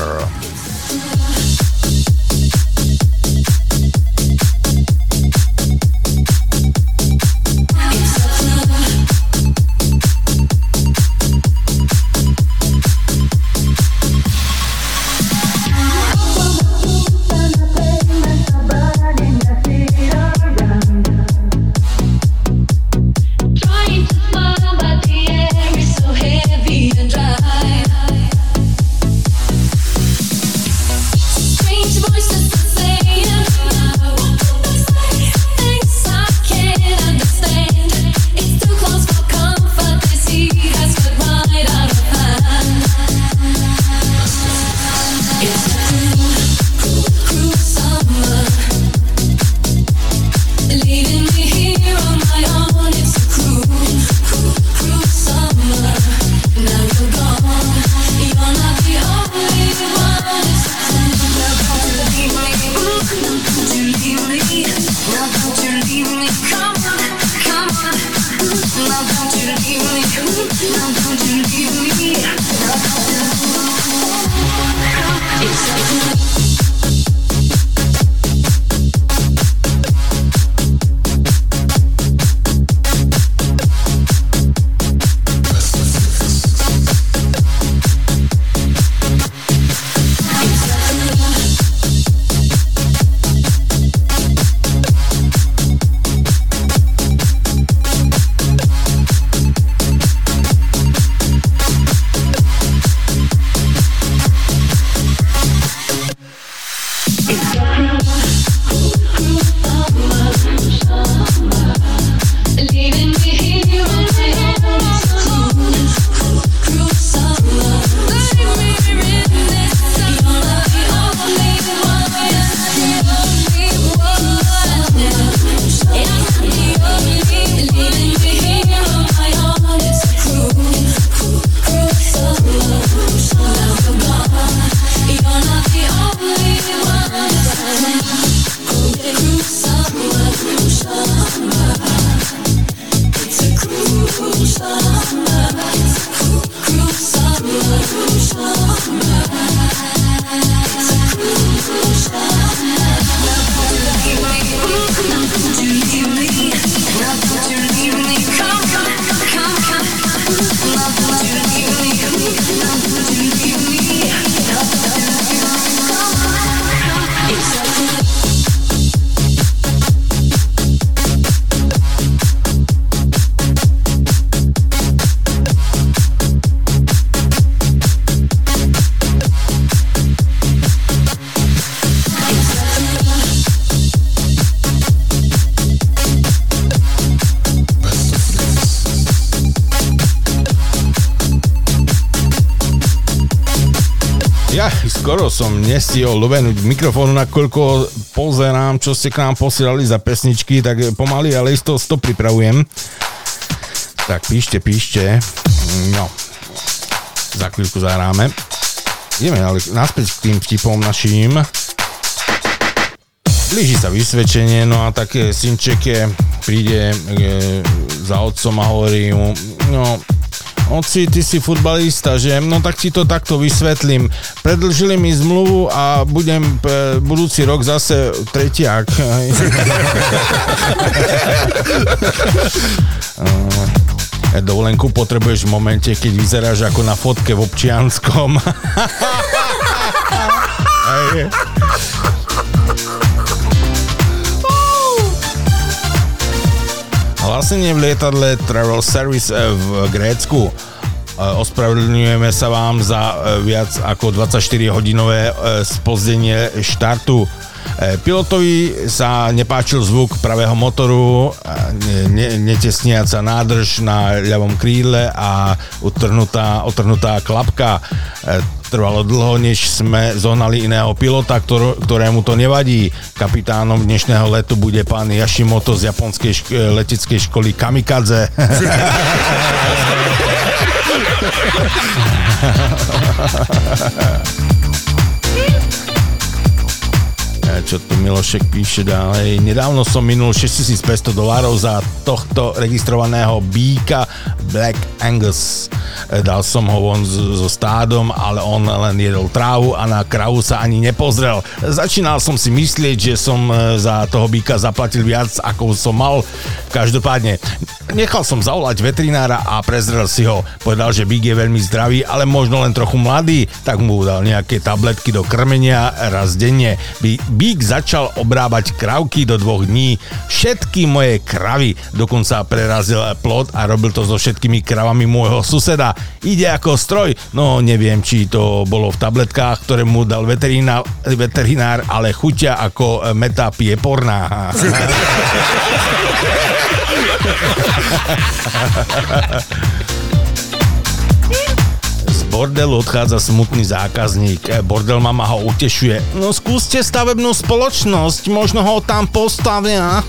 Skoro som nestihol dobehnúť mikrofónu, nakoľko pozerám, čo ste k nám posielali za pesničky, tak pomaly, ale isto to pripravujem. Tak píšte. No, za chvíľku zahráme. Ideme ale naspäť k tým vtipom našim. Blíži sa vysvedčenie, no a také synček príde za otcom a hovorí mu, Oci, ty si futbalista, že? No tak ti to takto vysvetlím. Predlžili mi zmluvu a budem budúci rok zase tretiak. Dovolenku potrebuješ v momente, keď vyzeráš ako na fotke v Občianskom. Hlasenie v lietadle Travel Service v Grécku. Ospravedlňujeme sa vám za viac ako 24-hodinové spozdenie štartu. Pilotovi sa nepáčil zvuk pravého motoru, netesniaca nádrž na ľavom krídle a otrhnutá klapka. Trvalo dlho, než sme zohnali iného pilota, ktorému to nevadí. Kapitánom dnešného letu bude pán Yashimoto z japonskej leteckej školy Kamikadze. Čo tu Milošek píše ďalej. Nedávno som minul $6500 za tohto registrovaného býka Black Angus. Dal som ho von so stádom, ale on len jedol trávu a na kravu sa ani nepozrel. Začínal som si myslieť, že som za toho býka zaplatil viac, ako som mal. Každopádne, nechal som zavolať veterinára a prezrel si ho. Povedal, že býk je veľmi zdravý, ale možno len trochu mladý, tak mu dal nejaké tabletky do krmenia raz denne. Bík začal obrábať kravky do 2 dní. Všetky moje kravy, dokonca prerazil plot a robil to so všetkými kravami môjho suseda. Ide ako stroj, no neviem, či to bolo v tabletkách, ktoré mu dal veterinár, ale chuťa ako meta pieporná. Bordelu odchádza smutný zákazník. Bordel mama ho utešuje. No skúste stavebnú spoločnosť, možno ho tam postavia.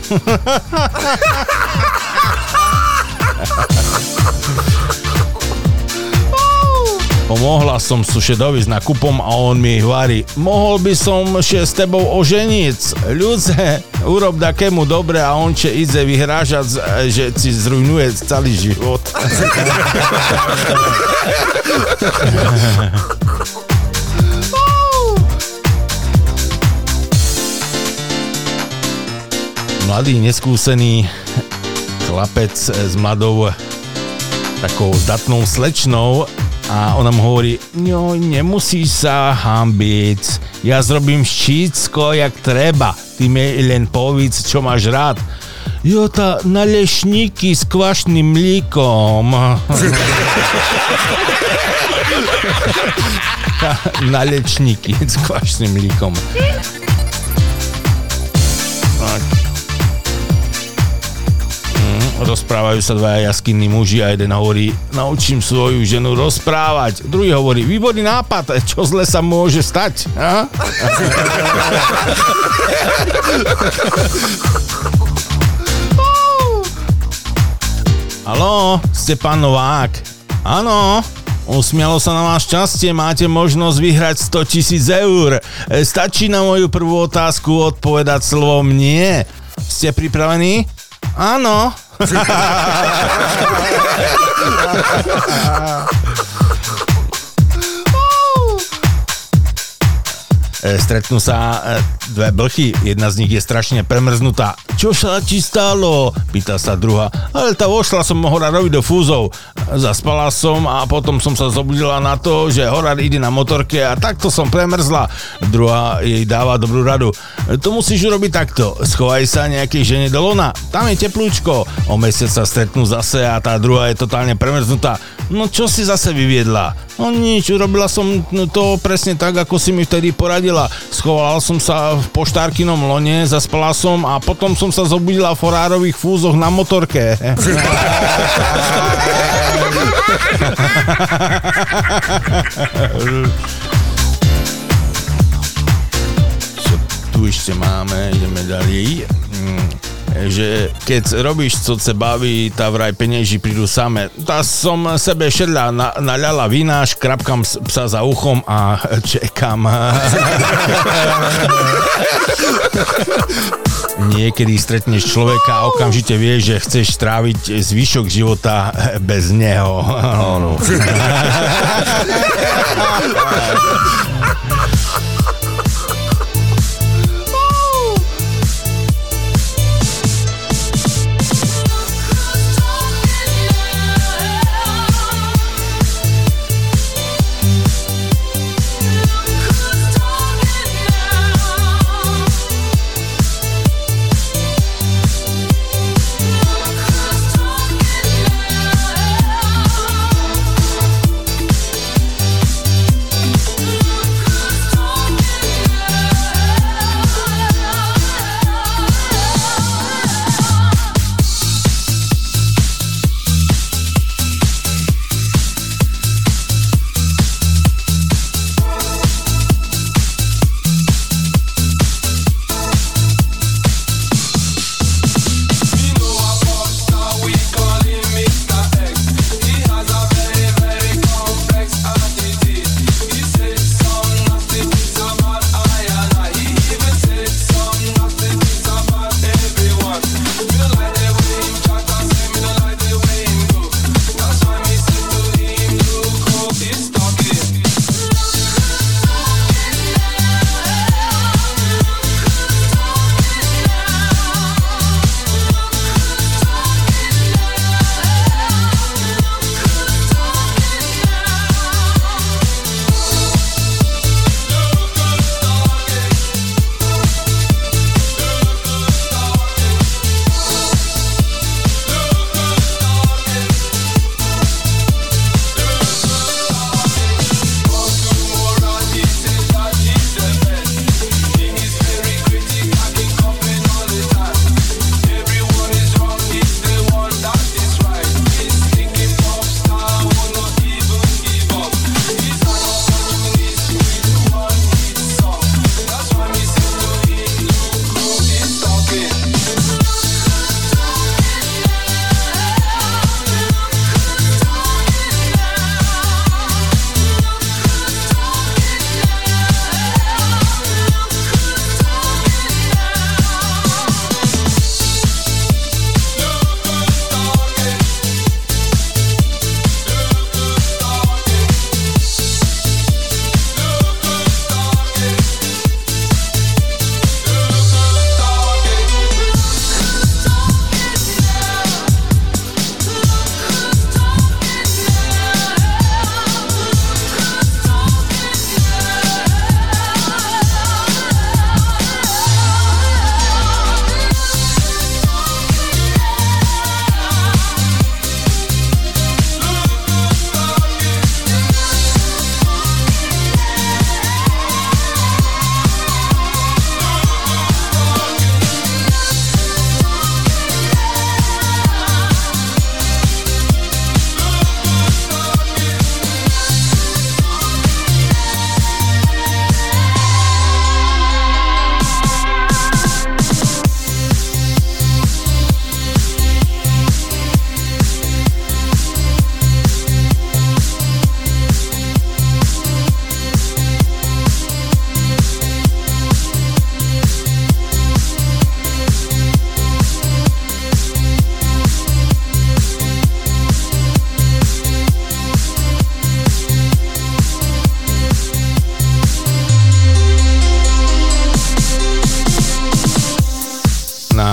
Pomohla som sušedovi s nakupom a on mi hovorí, mohol by som še s tebou oženiť. Ľudze, urob takému dobre a on če ide vyhrážať, že ti zrujnuje celý život. Mladý, neskúsený chlapec s mladou takou zdatnou slečnou a ona mu hovorí, no nemusíš sa hambiť, ja zrobím všetko, jak treba, ty mi len povedz, čo máš rád. Jota, nalešníky s kvašným mlíkom. Nalešníky s kvašným mlíkom. Rozprávajú sa dvaja jaskinní muži a jeden hovorí, naučím svoju ženu rozprávať. Druhý hovorí, výborný nápad, čo zle sa môže stať. A? Haló, ste pán Novák? Áno. Usmialo sa na vás šťastie, máte možnosť vyhrať 100 000 eur. Stačí na moju prvú otázku odpovedať slovom nie. Ste pripravení? Áno. Stretnú sa dve blchy, jedna z nich je strašne premrznutá. Čo sa ti stalo? Pýta sa druhá. Ale tá vošla som horárovi do fúzov. Zaspala som a potom som sa zobudila na to, že horár ide na motorke a takto som premrzla. Druhá jej dáva dobrú radu. To musíš urobiť takto. Schovaj sa nejakej žene do lona. Tam je teplúčko. O mesiac sa stretnú zase a tá druhá je totálne premrznutá. No čo si zase vyviedla? No nič, urobila som to presne tak, ako si mi vtedy poradil. Schovala som sa v poštárkinom lone, zaspala som a potom som sa zobudila v horárových fúzoch na motorke. Čo tu ešte máme? Ideme ďalej. Že keď robíš, co se baví, tá vraj penieži prídu same. Tá som sebe šedla, naľala vína, škrapkam psa za uchom a čekám. Niekedy stretneš človeka a okamžite vieš, že chceš tráviť zvyšok života bez neho.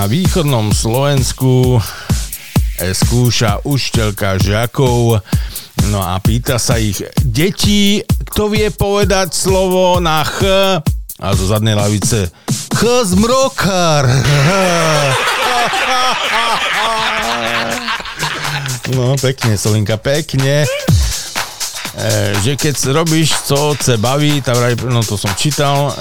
východnom Slovensku skúša učiteľka žiakov, no a pýta sa ich: deti, kto vie povedať slovo na ch? A zo zadnej lavice: ch zmrokar. No pekne, Solinka, pekne. Že keď robíš, co ce baví, no to som čítal.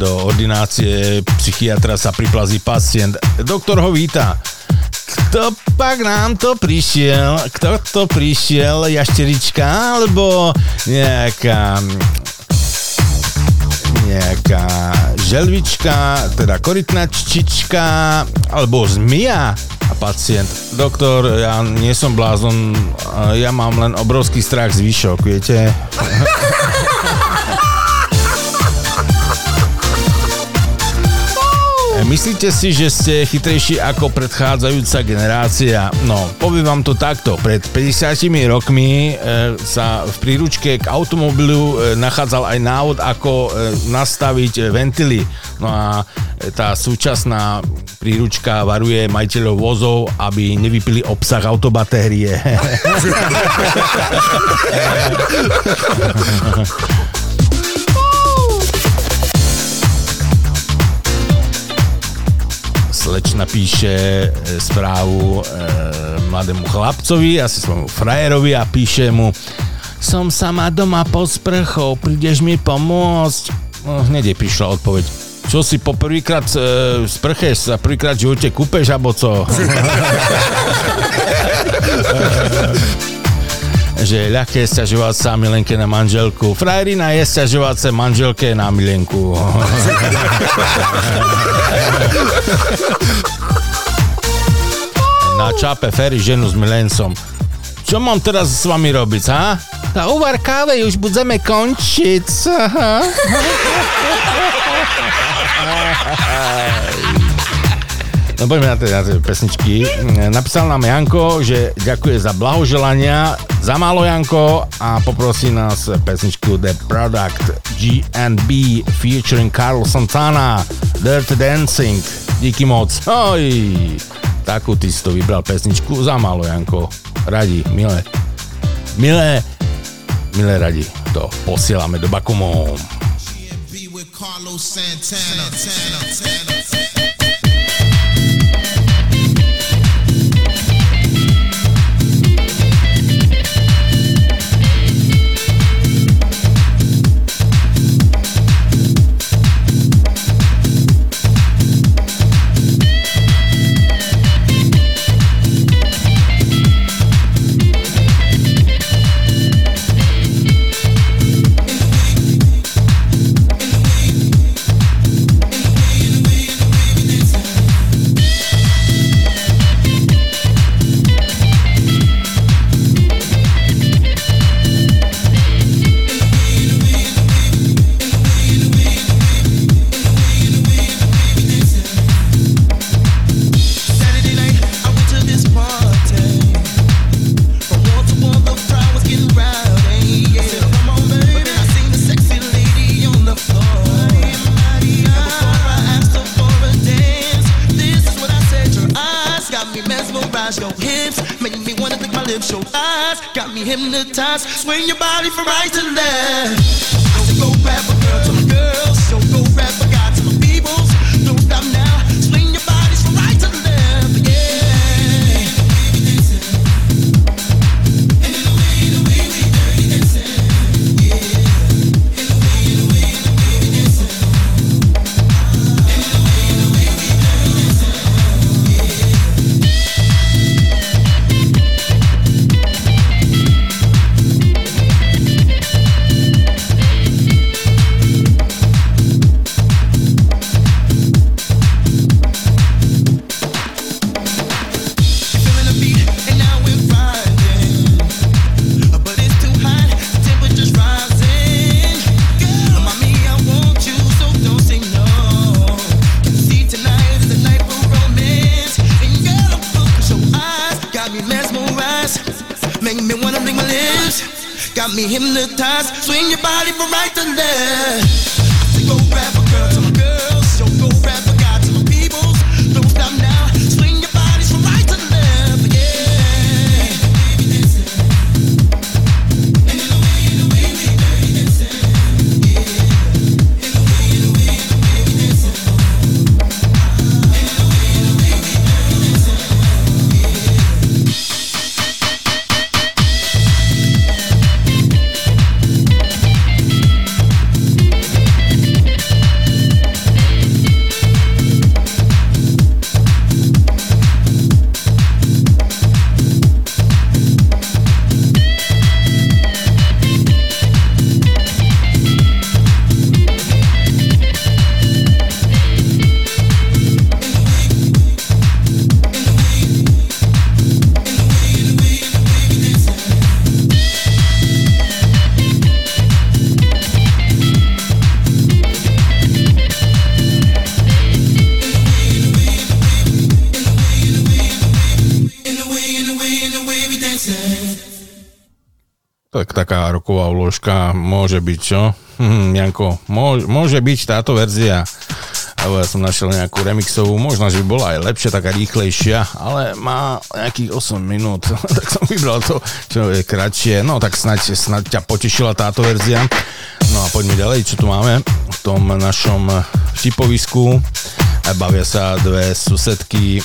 Do ordinácie psychiatra sa priplazí pacient. Doktor ho víta. Kto pak nám to prišiel? Kto to prišiel? Jašterička? Alebo nejaká želvička, teda korytnačička, alebo zmija? A pacient: doktor, ja nie som blázon, ja mám len obrovský strach z výšok, viete? Myslíte si, že ste chytrejší ako predchádzajúca generácia? No, poviem vám to takto. Pred 50 rokmi sa v príručke k automobilu nachádzal aj návod, ako nastaviť ventily. No a tá súčasná príručka varuje majiteľov vozov, aby nevypili obsah autobatérie. Slečna píše správu mladému chlapcovi, asi svojmu frajerovi, a píše mu: som sama doma pod sprchou, prídeš mi pomôcť? No, hneď jej prišla odpoveď: čo si po prvýkrát sprcheš, sa prvýkrát v živote kúpeš, alebo co? Že je ľahké sťažovať sa milenke na manželku. Frajerina je sťažovať sa manželke na milenku. Na čápe féri ženu s milencom. Čo mám teraz s vami robiť, ha? Tá uvar kávej, už budeme končiť. No poďme na tie pesničky. Napísal nám Janko, že ďakuje za blahoželania. Za málo, Janko, a poprosí nás pesničku The Product G&B featuring Carl Santana, Dirty Dancing. Díky moc. Oj, takú ty si to vybral pesničku. Za málo, Janko. Radi, milé radi. To posielame do Bakumov. G&B with Carlos Santana. Hypnotized, swing your body from right to left. I said, go grab a girl to my girls, so go grab a guy to my peoples. Don't stop now, swing your bodies from right to left. Yeah. And the way we dirty dancing, yeah. And the way we dancing, and the way we dirty dancing, yeah. got me hypnotized. Swing your body from right to left. Go grab a girl to my girls. So go grab a guy to my peoples. Don't stop now. Swing your bodies from right to left. Yeah. And the way we dancing. And the way we dancing. Yeah. And the way we dancing. And the way we dancing. Yeah. Tak taká roková vložka môže byť, čo? Janko, môže byť táto verzia. Ja som našiel nejakú remixovú, možno, že by bola aj lepšia, taká rýchlejšia, ale má nejakých 8 minút, tak som vybral to, čo je kratšie. No tak snáď ťa potešila táto verzia. No a poďme ďalej, čo tu máme v tom našom vtipovisku. Bavia sa dve susedky.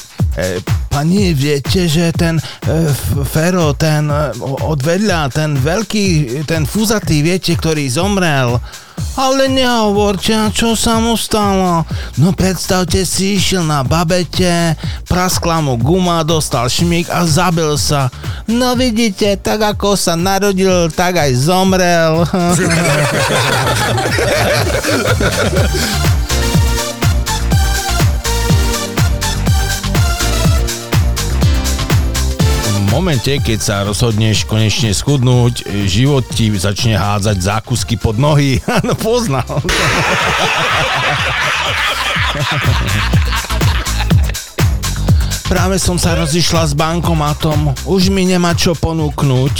Pani, viete, že ten Fero, ten odvedľa, ten veľký, ten fúzatý, viete, ktorý zomrel. Ale nehovorte, čo sa mu stalo. No predstavte si, išiel na babete, praskla mu guma, dostal šmík a zabil sa. No vidíte, tak ako sa narodil, tak aj zomrel. V momente, keď sa rozhodneš konečne schudnúť, život ti začne hádzať zákusky pod nohy. No poznal. Práve som sa rozišla s bankomatom. Už mi nemá čo ponúknuť.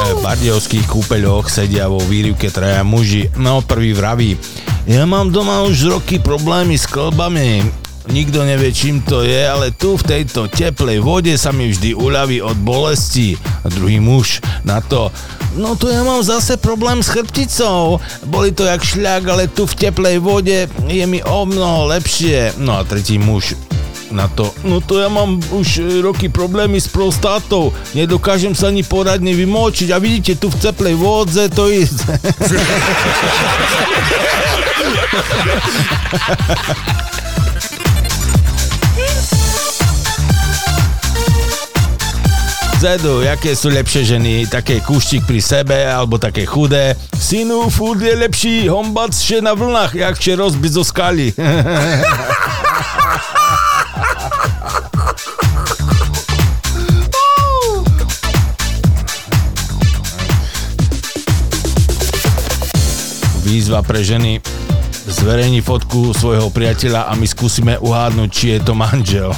V Bardejovských kúpeľoch sedia vo výrivke traja muži. No prvý vraví: ja mám doma už roky problémy s kĺbami. Nikto nevie, čím to je, ale tu v tejto teplej vode sa mi vždy uľaví od bolesti. A druhý muž na to: no tu ja mám zase problém s chrbticou. Boli to jak šľak, ale tu v teplej vode je mi o mnoho lepšie. No a tretí muž na to: no to ja mám už roky problémy s prostátou. Nedokážem sa ani poradne vymočiť. A vidíte, tu v teplej vodze to isté. Zedu, jaké sú lepšie ženy? Také kúštik pri sebe, alebo také chudé? Synu, furt je lepší hombac, že na vlnách, jak že rozbiť zo skaly. Výzva pre ženy: zverejni fotku svojho priateľa a my skúsime uhádnuť, či je to manžel.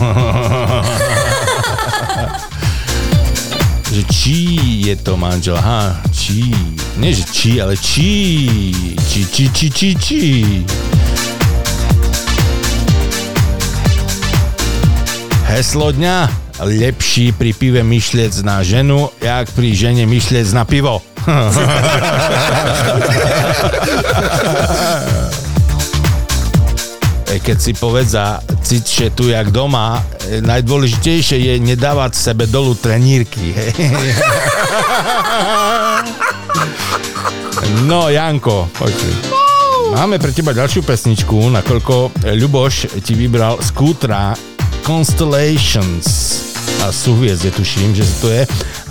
Že či je to manžel, ha, či. Nie, že či, ale či. Či. Heslo dňa: lepší pri pive myšliec na ženu, jak pri žene myšliec na pivo. Keď si povedza, cít še tu jak doma, najdôležitejšie je nedávať sebe dolu trenírky. No, Janko, počuj. Máme pre teba ďalšiu pesničku, nakoľko Ľuboš ti vybral Skútra Constellations a súhviezde, tuším, že to je,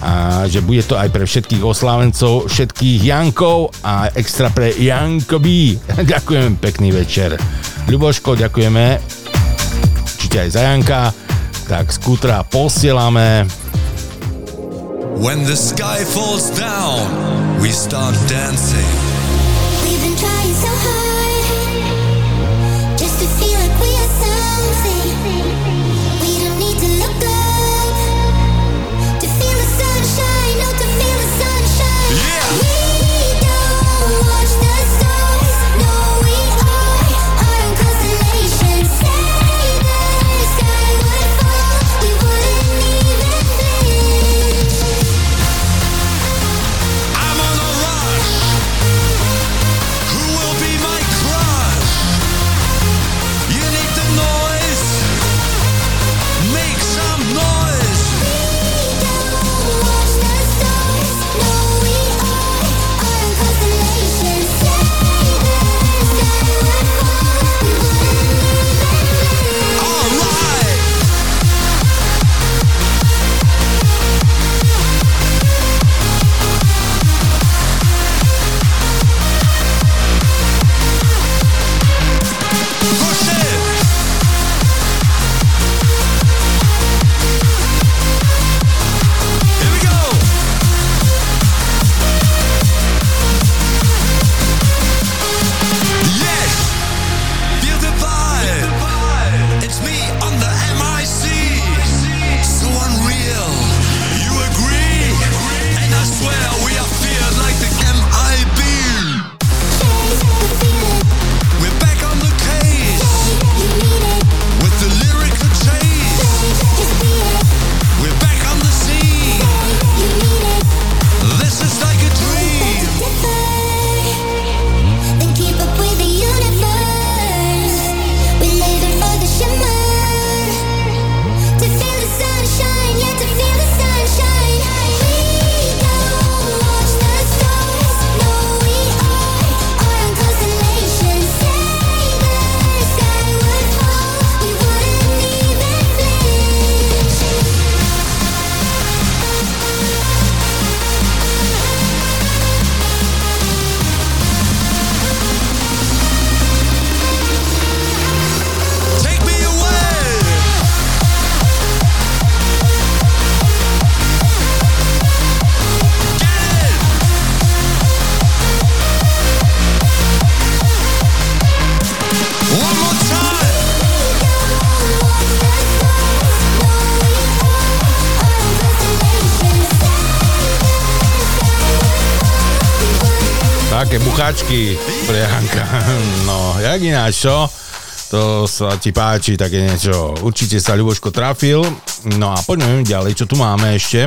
a že bude to aj pre všetkých oslávencov, všetkých Jankov a extra pre Janko B. Ďakujem, pekný večer. Ľuboško, ďakujeme, určite aj za Janka, tak Skútra posielame. When the sky falls down, we start dancing. We've been trying so hard just to feel like we are something. We don't need to look good. také bucháčky pre Janka. No, jak ináč, čo? To sa ti páči, také niečo. Určite sa Ľuboško trafil. No a poďme ďalej, čo tu máme ešte.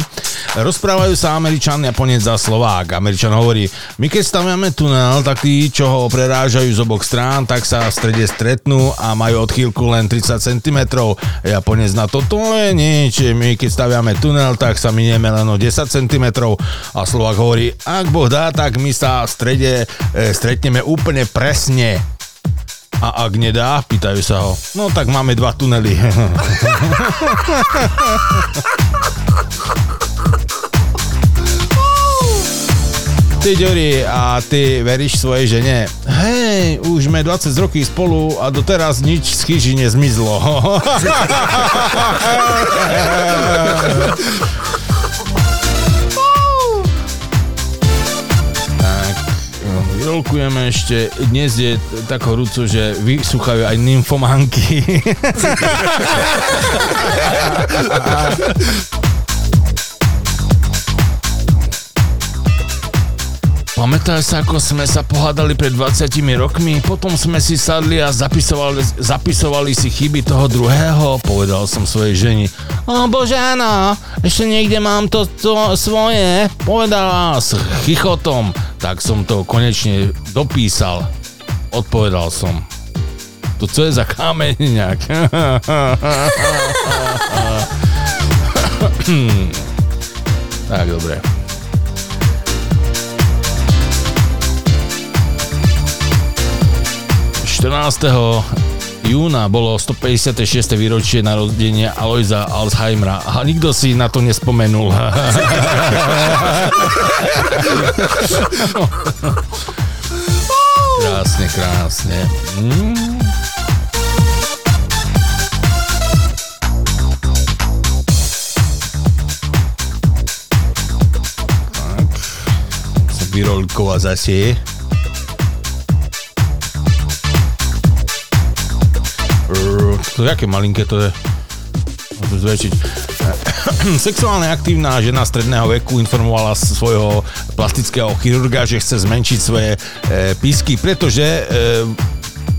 Rozprávajú sa Američan, Japonec a Slovák. Američan hovorí, my keď staviame tunel, tak tí, čo ho prerážajú z oboch strán, tak sa v strede stretnú a majú odchýlku len 30 cm. Japonec na to, to je nič. My keď staviame tunel, tak sa minieme len o 10 cm. A Slovák hovorí, ak Boh dá, tak my sa v strede stretneme úplne presne. A ak nedá, pýtajú sa ho. No tak máme dva tunely. Ty, Ďuri, a ty veríš svojej žene? Hej, už sme 20 rokov spolu a doteraz nič z chyži nezmizlo. Rolkujeme ešte. Dnes je tak horúco, že vysúchajú aj nymfománky. Pamätáš sa, ako sme sa pohádali pred 20 rokmi? Potom sme si sadli a zapisovali si chyby toho druhého, povedal som svojej ženi. O bože, áno, ešte niekde mám to svoje, povedala s chichotom. Tak som to konečne dopísal. Odpovedal som. To čo je za kameň nejak? Tak, dobre. Júna bolo 156. výročie narodenia Aloiza Alzheimera a nikto si na to nespomenul. Krásne, krásne. Tak. Vyrolkova zase. To jaké malinké to je? Môžem zväčšiť. Sexuálne aktívna žena stredného veku informovala svojho plastického chirurga, že chce zmenšiť svoje písky, pretože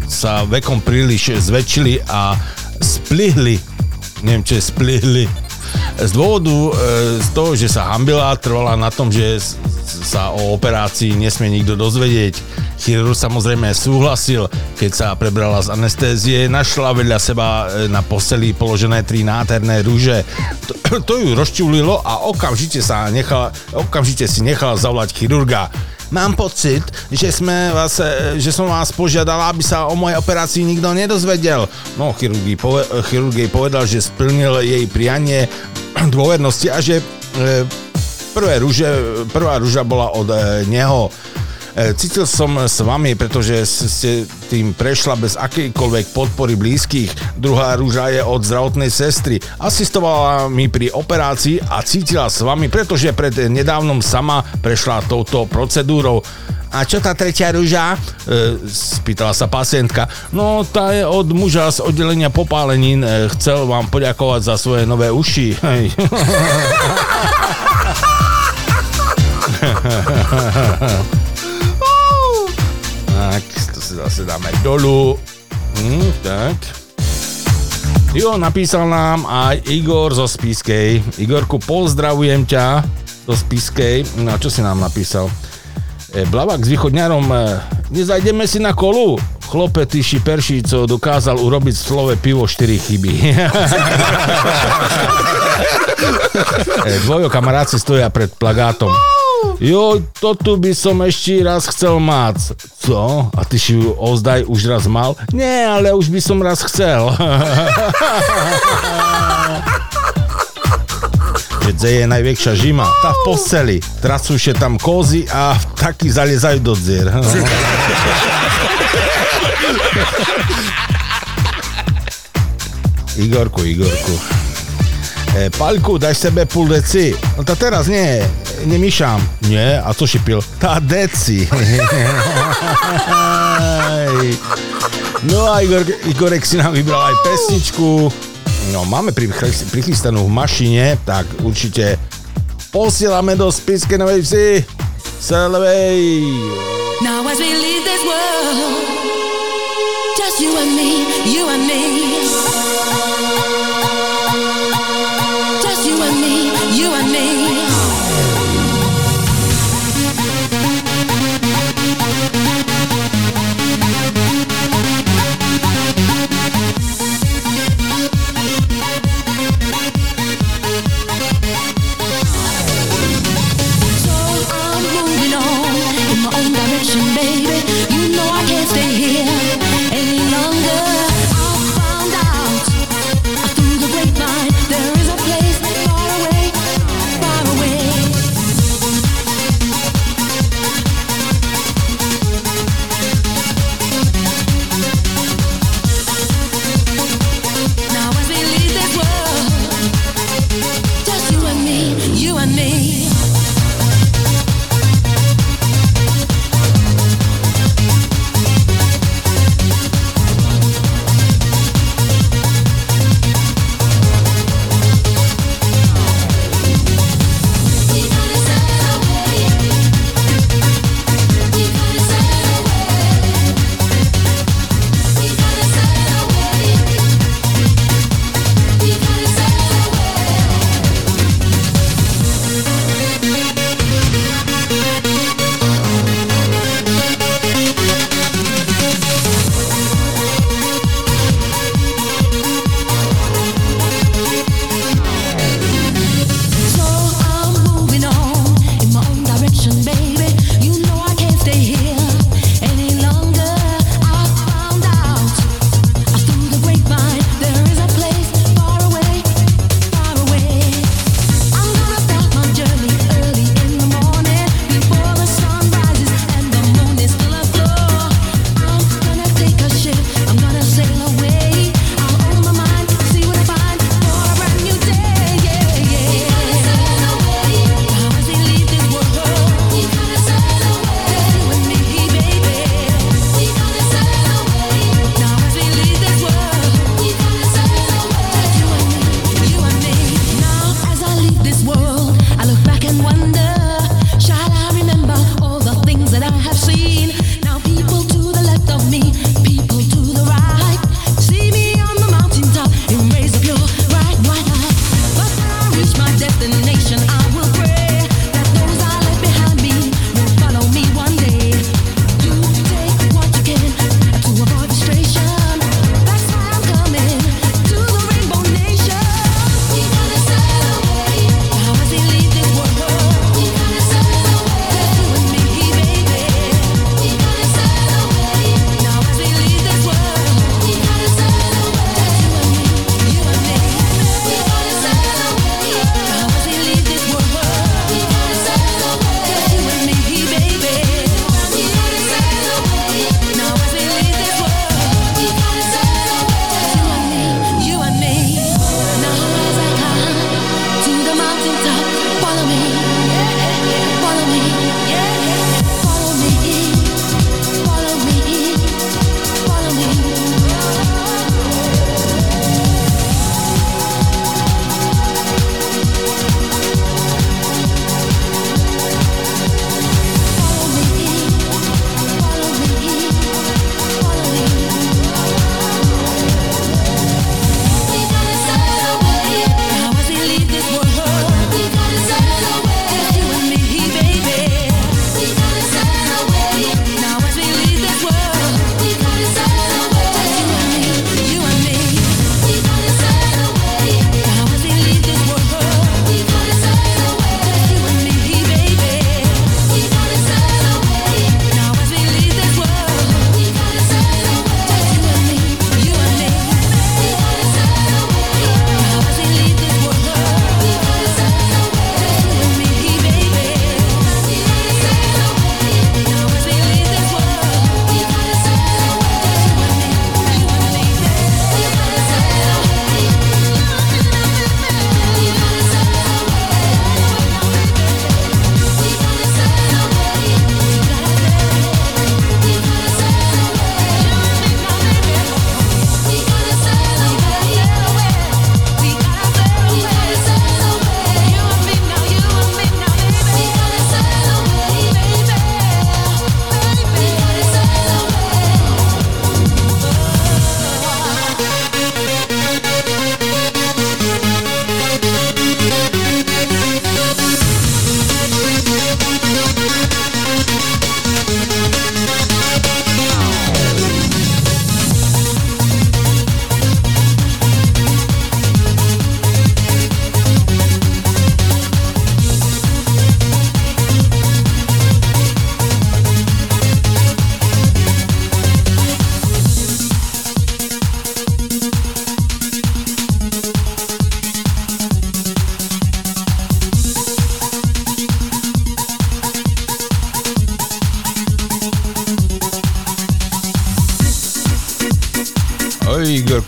sa vekom príliš zväčšili a splihli. Neviem, čo je splihli. Z dôvodu z toho, že sa hambila, trvala na tom, že sa o operácii nesmie nikto dozvedieť. Chirurg samozrejme súhlasil, keď sa prebrala z anestézie, našla vedľa seba na posteli položené 3 nádherné rúže. To ju rozčulilo a okamžite si nechala zavolať chirurga. Mám pocit, že som vás požiadala, aby sa o mojej operácii nikto nedozvedel. No, chirurg jej povedal, že splnil jej prianie dôvernosti a že prvá rúža bola od neho. Cítil som s vami, pretože ste tým prešla bez akejkoľvek podpory blízkych. Druhá rúža je od zdravotnej sestry. Asistovala mi pri operácii a cítila s vami, pretože pred nedávnom sama prešla touto procedúrou. A čo tá tretia rúža? Spýtala sa pacientka. No, tá je od muža z oddelenia popálenín. Chcel vám poďakovať za svoje nové uši. Hej. Tak, to si zase dáme dolu. Tak. Jo, napísal nám aj Igor zo Spišskej. Igorku, pozdravujem ťa zo Spišskej. No, čo si nám napísal? Blavák s východňarom, nezajdeme si na kolu. Chlope, ty šiperší, co dokázal urobiť v slove pivo 4 chyby. Dvojo kamaráci stoja pred plagátom. Jo, to tu by som ešte raz chcel mať. Co? A ty si ju ozdaj už raz mal? Nie, ale už by som raz chcel. Hrdza je najväčšia žima. Tá v posteli. Trasú še tam kozy a taky zaliezajú do dzier. Igorku. Palku, daj sebe pol deci. No tá teraz nie, nemýšam. Nie, a co šipil? Tá deci. No a Igorek si nám vybral aj pesničku. No, máme prichystanú v mašine, tak určite posielame do Spišskej Novej Vsi. Selvej. Now as we leave this world, just you and me, you and me. Just you and me, you and me. Baby, you know I can't stay here any longer. I found out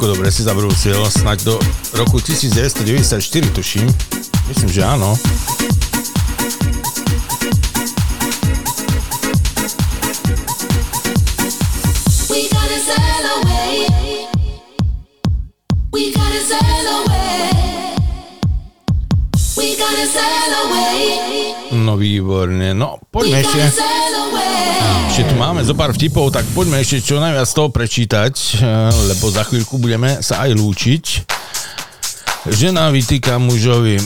dobre si zabrúsil, snáď do roku 1994, tuším. Myslím, že áno. No výborne, no poďme ešte. Ešte tu máme zo pár vtipov, tak poďme ešte čo najviac toho prečítať, lebo za chvíľku budeme sa aj lúčiť. Žena vytýka mužovi: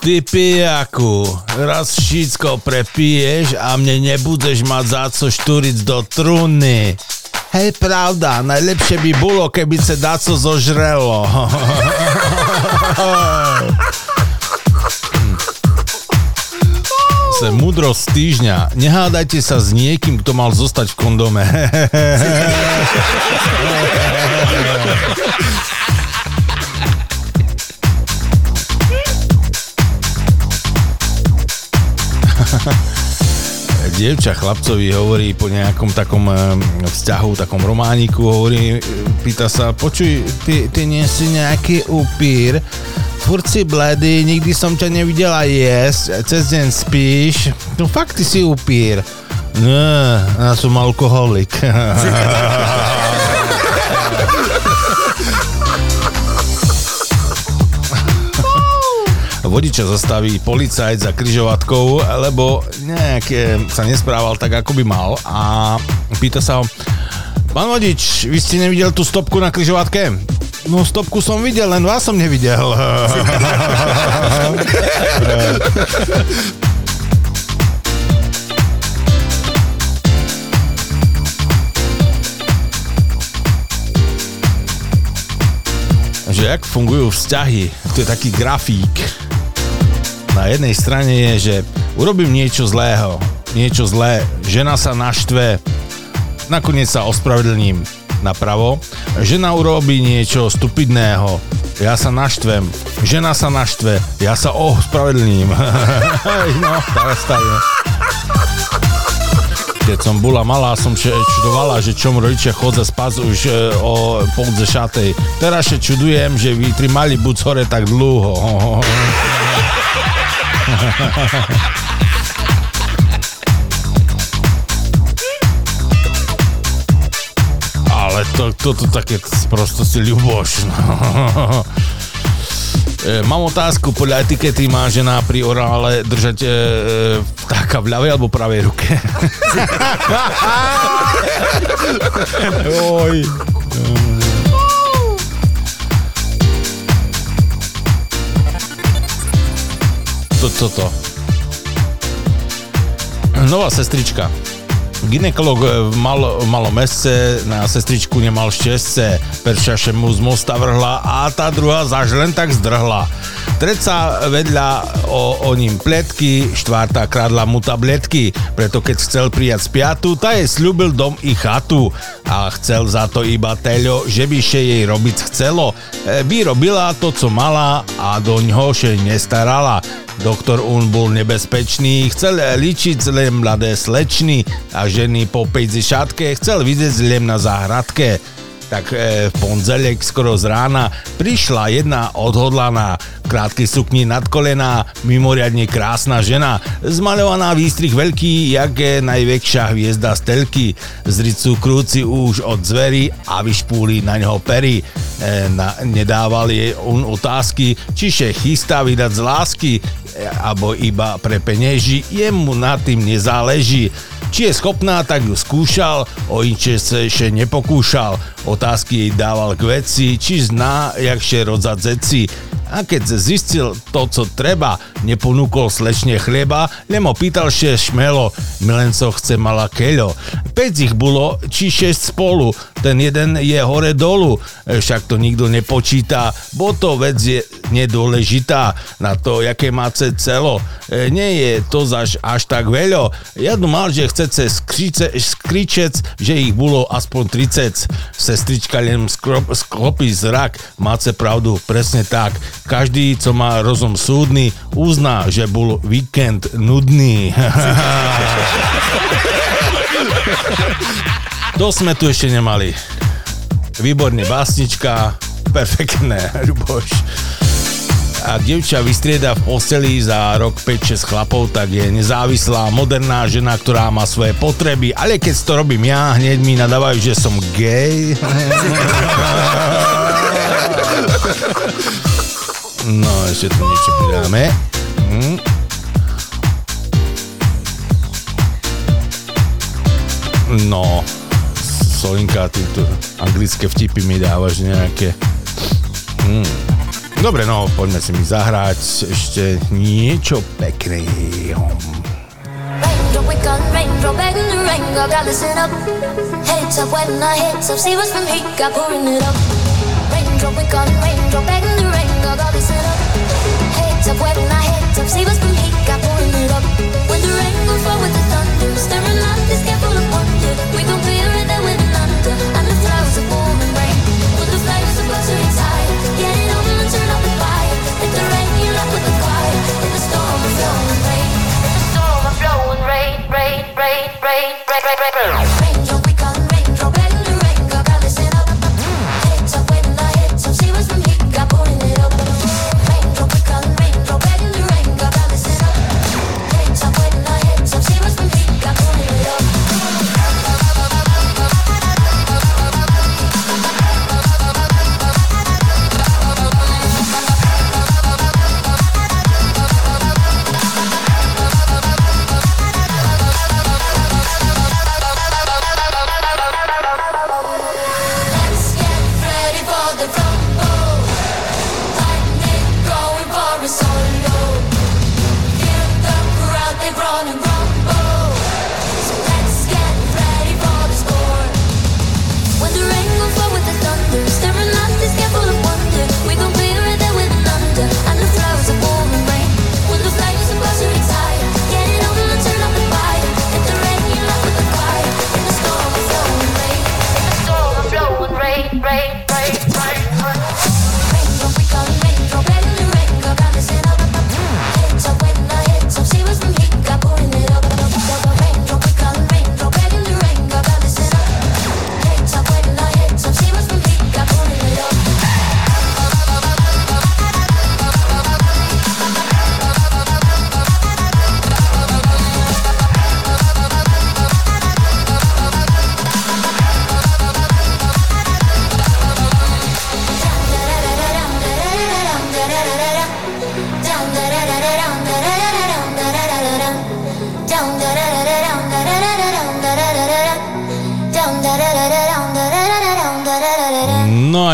ty pijaku, raz všetko prepiješ a mne nebudeš mať za co šturiť do trúny. Hej, pravda, najlepšie by bolo, keby sa dáco zožrelo. Múdrosť týždňa. Nehádajte sa s niekým, kto mal zostať v kondome. Dievča chlapcovi hovorí po nejakom takom vzťahu, takom romániku, hovorí, pýta sa: počuj, ty nie si nejaký upír? Furt si bledý, nikdy som ťa nevidela jesť, cez deň spíš. No fakt, ty si upír. No, ja som alkoholik. Vodiča zastaví policajt za križovatkou, lebo nejaké sa nesprával tak, ako by mal, a pýta sa ho: pán vodič, vy ste nevidel tú stopku na križovatke? No, stopku som videl, len vás som nevidel. Že jak fungujú vzťahy? To je taký grafík. Na jednej strane je, že urobím niečo zlé, žena sa naštve, nakoniec sa ospravedlním. Napravo, žena urobí niečo stupidného, ja sa naštvem, žena sa naštve, ja sa spravedlním. No, stane. Keď som bola malá, som čudovala, že čom rodičia chodza spať už o polze šatej. Teraz sa čudujem, že vytrimali buď hore tak dlho. Ale to také sprostosti, Ľuboš. Mám otázku, podľa etikety má žena pri orále držať vtáka v ľavej alebo pravej ruke? Oj. To. Nová sestrička. Gynekolog v malom meste na sestričku nemal šťastie. Peršaše mu z mosta vrhla a tá druhá zaž len tak zdrhla. Treca vedľa o ním pletky, štvrtá kradla mu tabletky, preto keď chcel prijať piatu, tá jej sľúbil dom i chatu. A chcel za to iba teľo, že by še jej robiť chcelo. Vyrobila to, co mala, a do ňoho še nestarala. Doktor on bol nebezpečný, chcel ličiť len mladé slečny a ženy po päťdesiatke chcel vidieť len na záhradke. Tak v pondelek skoro z rána prišla jedna odhodlaná, krátky sukni nad kolená, mimoriadne krásna žena, zmaľovaná výstrih veľký, jak je najväčšia hviezda z telky, zricu krúci už od zvery a vyšpúli na ňoho pery. Nedával jej on otázky, čiže chystá vydať z lásky, alebo iba pre penieži, jemu na tým nezáleží. Či je schopná, tak ju skúšal, o inče sa ešte nepokúšal. Otázky jej dával k veci, či zná, jak še rodzať zeci. A keď zistil to, co treba, neponúkol slečne chleba, len ho pýtal še šmelo, milenco chce mala keľo. 5 ich bolo, či 6 spolu, ten jeden je hore dolu, však to nikto nepočíta, bo to vec je nedôležitá, na to, jaké má celo. Nie je to zaž až tak veľo, jednu mal, že chcece skričec, že ich bolo aspoň 30. Sestrička len sklopí zrak, máte pravdu, presne tak. Každý, co má rozum súdny, uzná, že bol víkend nudný. To sme tu ešte nemali. Výborne, básnička perfektné, Ľuboš. Ak dievča vystrieda v posteli za rok 5-6 chlapov, tak je nezávislá, moderná žena, ktorá má svoje potreby, ale keď to robím ja, hneď mi nadávajú, že som gej. No, ešte tu niečo pridáme. No, Solinka, ty tu anglické vtipy mi dávaš nejaké. Dobre, no, poďme si mi zahrať ešte niečo pekného.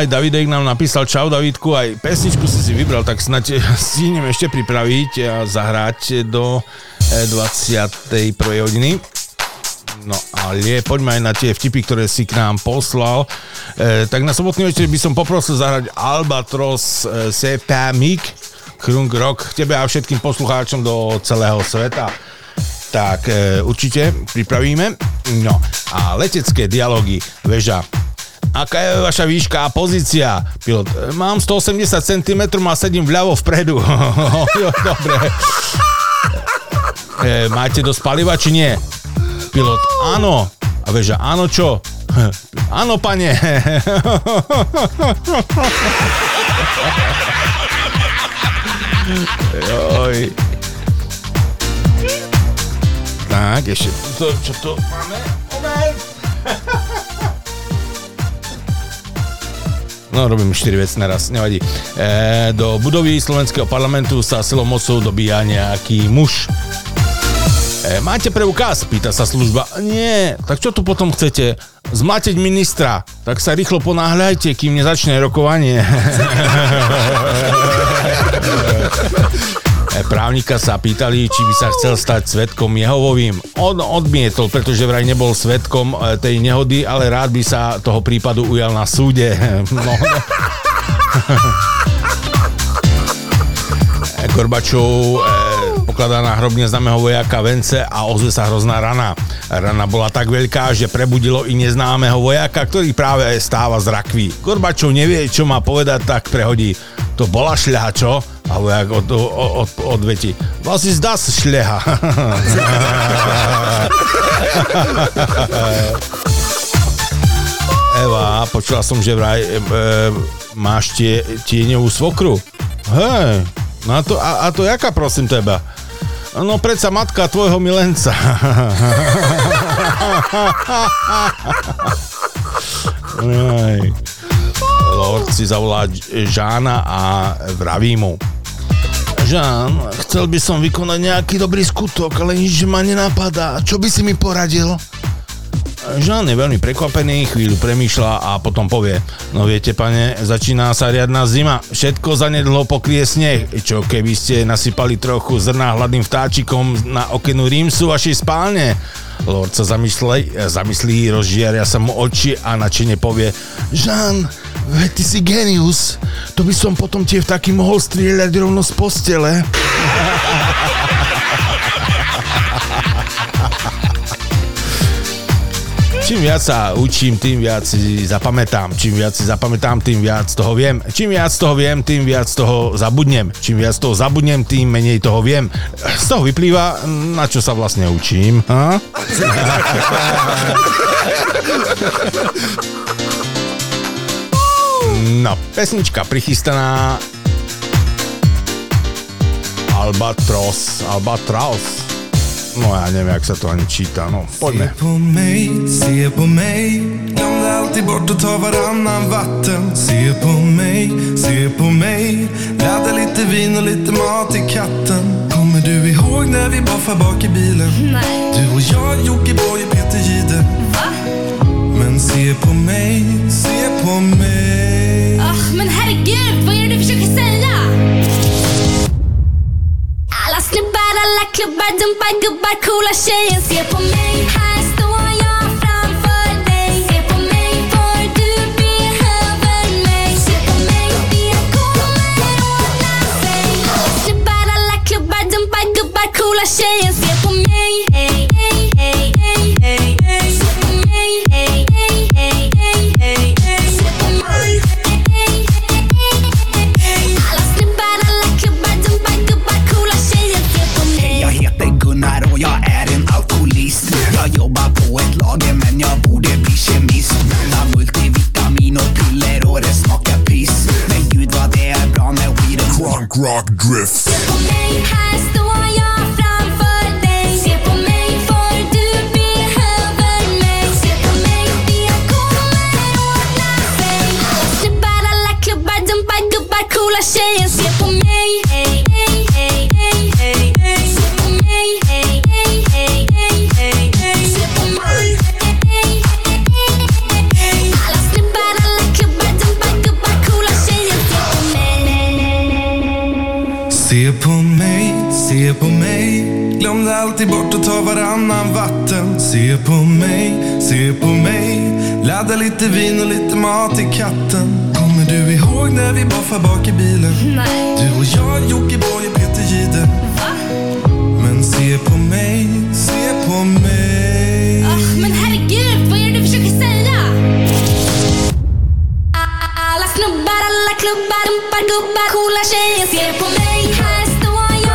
Davidek nám napísal, čau Davidku, aj pesničku si vybral, tak snáď stihneme ešte pripraviť a zahrať do 21. hodiny. No ale poďme aj na tie vtipy, ktoré si k nám poslal. Tak na sobotný večer by som poprosil zahrať Albatros Sepamik Krung Rock tebe a všetkým poslucháčom do celého sveta. Tak určite pripravíme. No a letecké dialógy, veža. Aká je vaša výška a pozícia? Pilot, mám 180 cm a sedím vľavo vpredu. Dobre. Máte dosť paliva, či nie? Pilot, áno. A veža, áno čo? Áno, pane. Joj. Tak, ešte. Čo to máme? No, robím 4 veci naraz, nevadí. Do budovy slovenského parlamentu sa silou mocou dobíja nejaký muž. Máte preukaz? Pýta sa služba. Nie, tak čo tu potom chcete? Zmlátiť ministra. Tak sa rýchlo ponáhľajte, kým nezačne rokovanie. Právnika sa pýtali, či by sa chcel stať svedkom Jehovovým. On odmietol, pretože vraj nebol svedkom tej nehody, ale rád by sa toho prípadu ujal na súde. No. Gorbačov pokladá na hrobne známeho vojaka vence a ozve sa hrozná rana. Rana bola tak veľká, že prebudilo i neznámeho vojaka, ktorý práve stáva z rakvy. Gorbačov nevie, čo má povedať, tak prehodí. To bola šľaha, čo? A vojak odvetí. Vlastne zdá sa šľaha. Eva, počula som, že vraj máš tieňovú svokru? Hej, no a to jaká, prosím teba? No predsa matka tvojho milenca. Lord si zavolá Žána a vraví mu: Žán, chcel by som vykonať nejaký dobrý skutok, ale nič ma nenapadá. Čo by si mi poradil? Žán je veľmi prekvapený, chvíľu premýšľa a potom povie: No viete, pane, začína sa riadna zima. Všetko zanedlho pokrie sneh. Čo keby ste nasypali trochu zrna hladným vtáčikom na okenu rímsu vašej spálne? Lord sa zamyslí, rozžiaria sa mu oči a nadšene povie: Žán, veď ty si genius. To by som potom tie vtáky mohol strieľať rovno z postele. Čím viac sa učím, tým viac si zapamätám. Čím viac si zapamätám, tým viac toho viem. Čím viac toho viem, tým viac toho zabudnem. Čím viac toho zabudnem, tým menej toho viem. Z toho vyplýva, na čo sa vlastne učím. Ha? No, pesnička prichystaná. Albatros. No ja neviem, jak sa to ani číta, no poďme. Se på mig, glömde alltid bort att ta varannan vatten. Se på mig, ladda lite vin och lite mat till katten. Kommer du ihåg när vi boffar bak i bilen? Nej. Du och jag, Jocke Boj och Peter Gide. Va? Men se på mig oh, men herregud, vad är det du försöker säga? Alla snubbar, alla klubbar, dumpa gubbar, coola tjejer. Se på mig, här står jag framför dig. Se på mig, för du behöver mig. Se på mig, det kommer ordna sig. Alla snubbar, alla klubbar, dumpa gubbar, coola tjejer. Se på mig, hey, hey, hey, hey, hey, hey. Se på mig, hey, hey, hey, hey, hey, hey. Se på mig, hey, hey, hey, hey, hey, hey. Alla snubbar, alla klubbar, dumpa gubbar, coola tjejer. Se på mig. Jag heter Gunnar och jag är en alkoholist. Jag jobbar på ett lager men jag borde bli kemist. Blanda multivitamin och piller och det smakar piss. Men gud vad det är bra med weed och rock, rock, drift. Se på mig, här står jag framför dig. Se på mig för du behöver mig. Se på mig, det kommer ordna sig. Alla snubbar, alla klubbar, dumpa gubbar, coola tjejer. Se på mig, hey, hey, hey, hey, hey, hey. Se på mig, hey, hey, hey, hey, hey, hey. Se på mig, hey, hey, hey, hey, hey, hey. Alla snubbar, alla klubbar, dumpa gubbar, coola tjejer. Se på mig. Se på mig, se på mig. Glömde alltid bort att ta varannan vatten. Se på mig, ladda lite vin och lite mat till katten. Kommer du ihåg när vi boffar bak i bilen? Nej. Du och jag, Jocke Boj och Peter Gide. Va? Men se på mig oh, men herregud, vad är det du försöker säga? Alla snubbar, alla klubbar, rumpar, gubbar, coola tjejer. Se på mig, här står jag.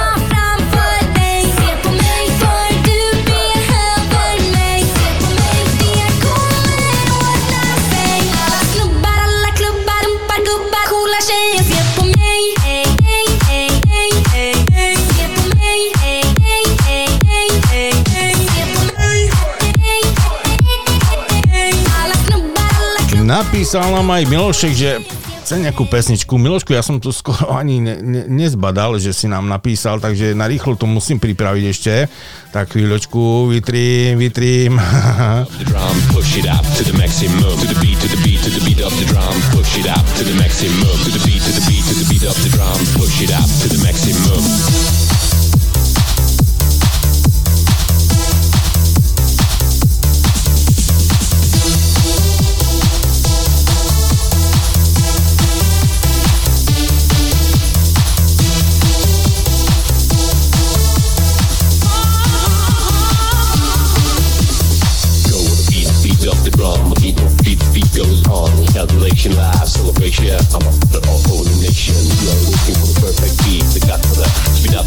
Napísal nám aj Milošek, že chce nejakú pesničku. Milošku, ja som to skoro ani nezbadal, že si nám napísal, takže narýchlo to musím pripraviť ešte. Tak chvíľočku, vytrím. Live celebration, I'm up for the whole nation. We are looking for the perfect beat, the got for the speed.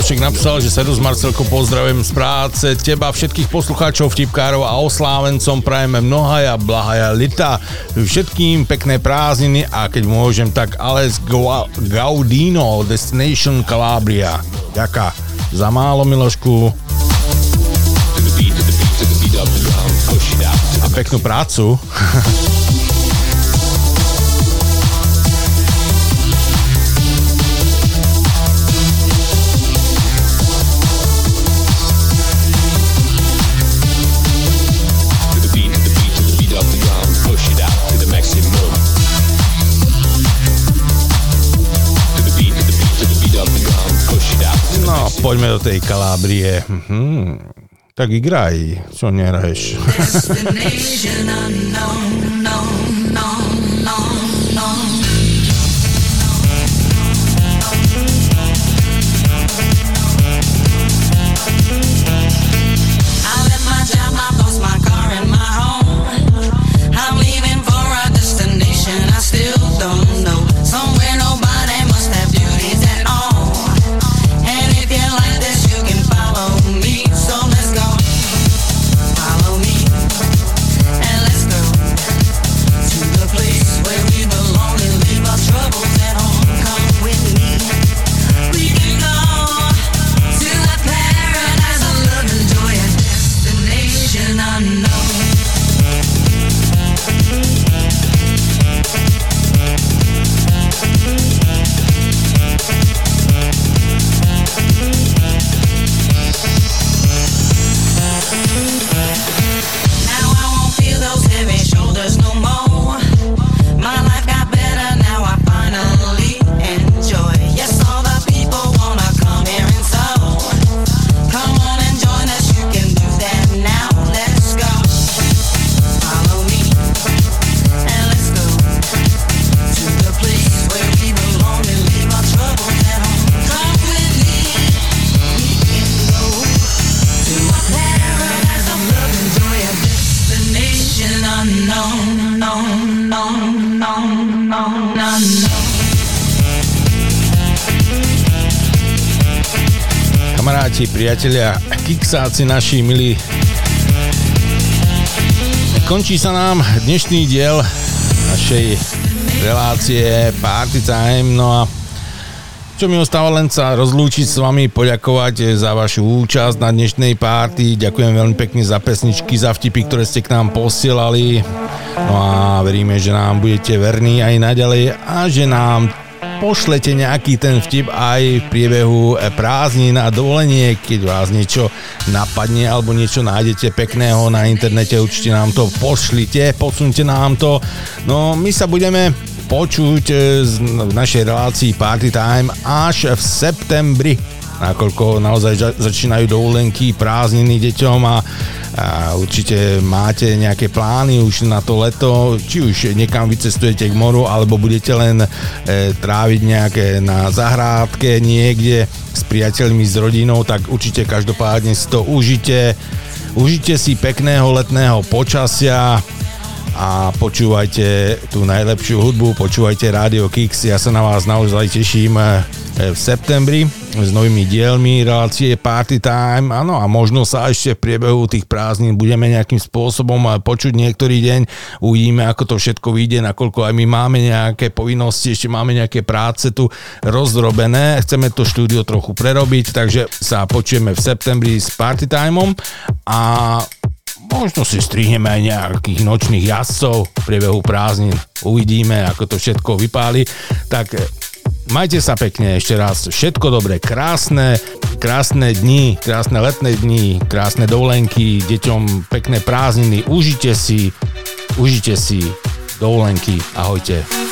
Milošek napísal, že sedu s Marcelkou pozdravujem z práce, teba, všetkých poslucháčov, vtipkárov a oslávencom prajeme mnohaja, blahaja lita, všetkým pekné prázdniny a keď môžem, tak Alex Gaudino, Destination Calabria. Ďaká za málo, Milošku. A peknú prácu. Poďme do tej Kalábrie. Tak igraj, čo neraješ. Destination unknown, no, no, no, no. I left my job, my boss, my car and my home. I'm leaving for a destination I still don't know. Somewhere nobody must have beauties at all. Kamaráti, priatelia, kiksáci naši milí, končí sa nám dnešný diel našej relácie Party Time, no a čo mi ostáva len sa rozlúčiť s vami, poďakovať za vašu účasť na dnešnej party, ďakujem veľmi pekne za pesničky, za vtipy, ktoré ste k nám posielali, no a veríme, že nám budete verní aj naďalej a že nám pošlete nejaký ten vtip aj v priebehu prázdnin a dovolenie, keď vás niečo napadne alebo niečo nájdete pekného na internete, určite nám to pošlite, posunte nám to. No my sa budeme počuť v našej relácii Party Time až v septembri, nakoľko naozaj začínajú dovolenky, prázdniny deťom a určite máte nejaké plány už na to leto, či už niekam vycestujete k moru, alebo budete len tráviť nejaké na zahrádke niekde s priateľmi, s rodinou, tak určite každopádne si to užite. Užite si pekného letného počasia a počúvajte tú najlepšiu hudbu, počúvajte Rádio Kix. Ja sa na vás naozaj teším v septembri s novými dielmi relácie Party Time. Áno, a možno sa ešte v priebehu tých prázdnin budeme nejakým spôsobom počuť niektorý deň. Uvidíme, ako to všetko vyjde, nakoľko aj my máme nejaké povinnosti, ešte máme nejaké práce tu rozrobené. Chceme to štúdio trochu prerobiť, takže sa počujeme v septembri s Party Timeom a možno si strihneme aj nejakých nočných jazdcov v priebehu prázdnin. Uvidíme, ako to všetko vypáli. Tak majte sa pekne ešte raz. Všetko dobré, krásne dni, krásne letné dni, krásne dovolenky, deťom pekné prázdniny. Užite si dovolenky. Ahojte.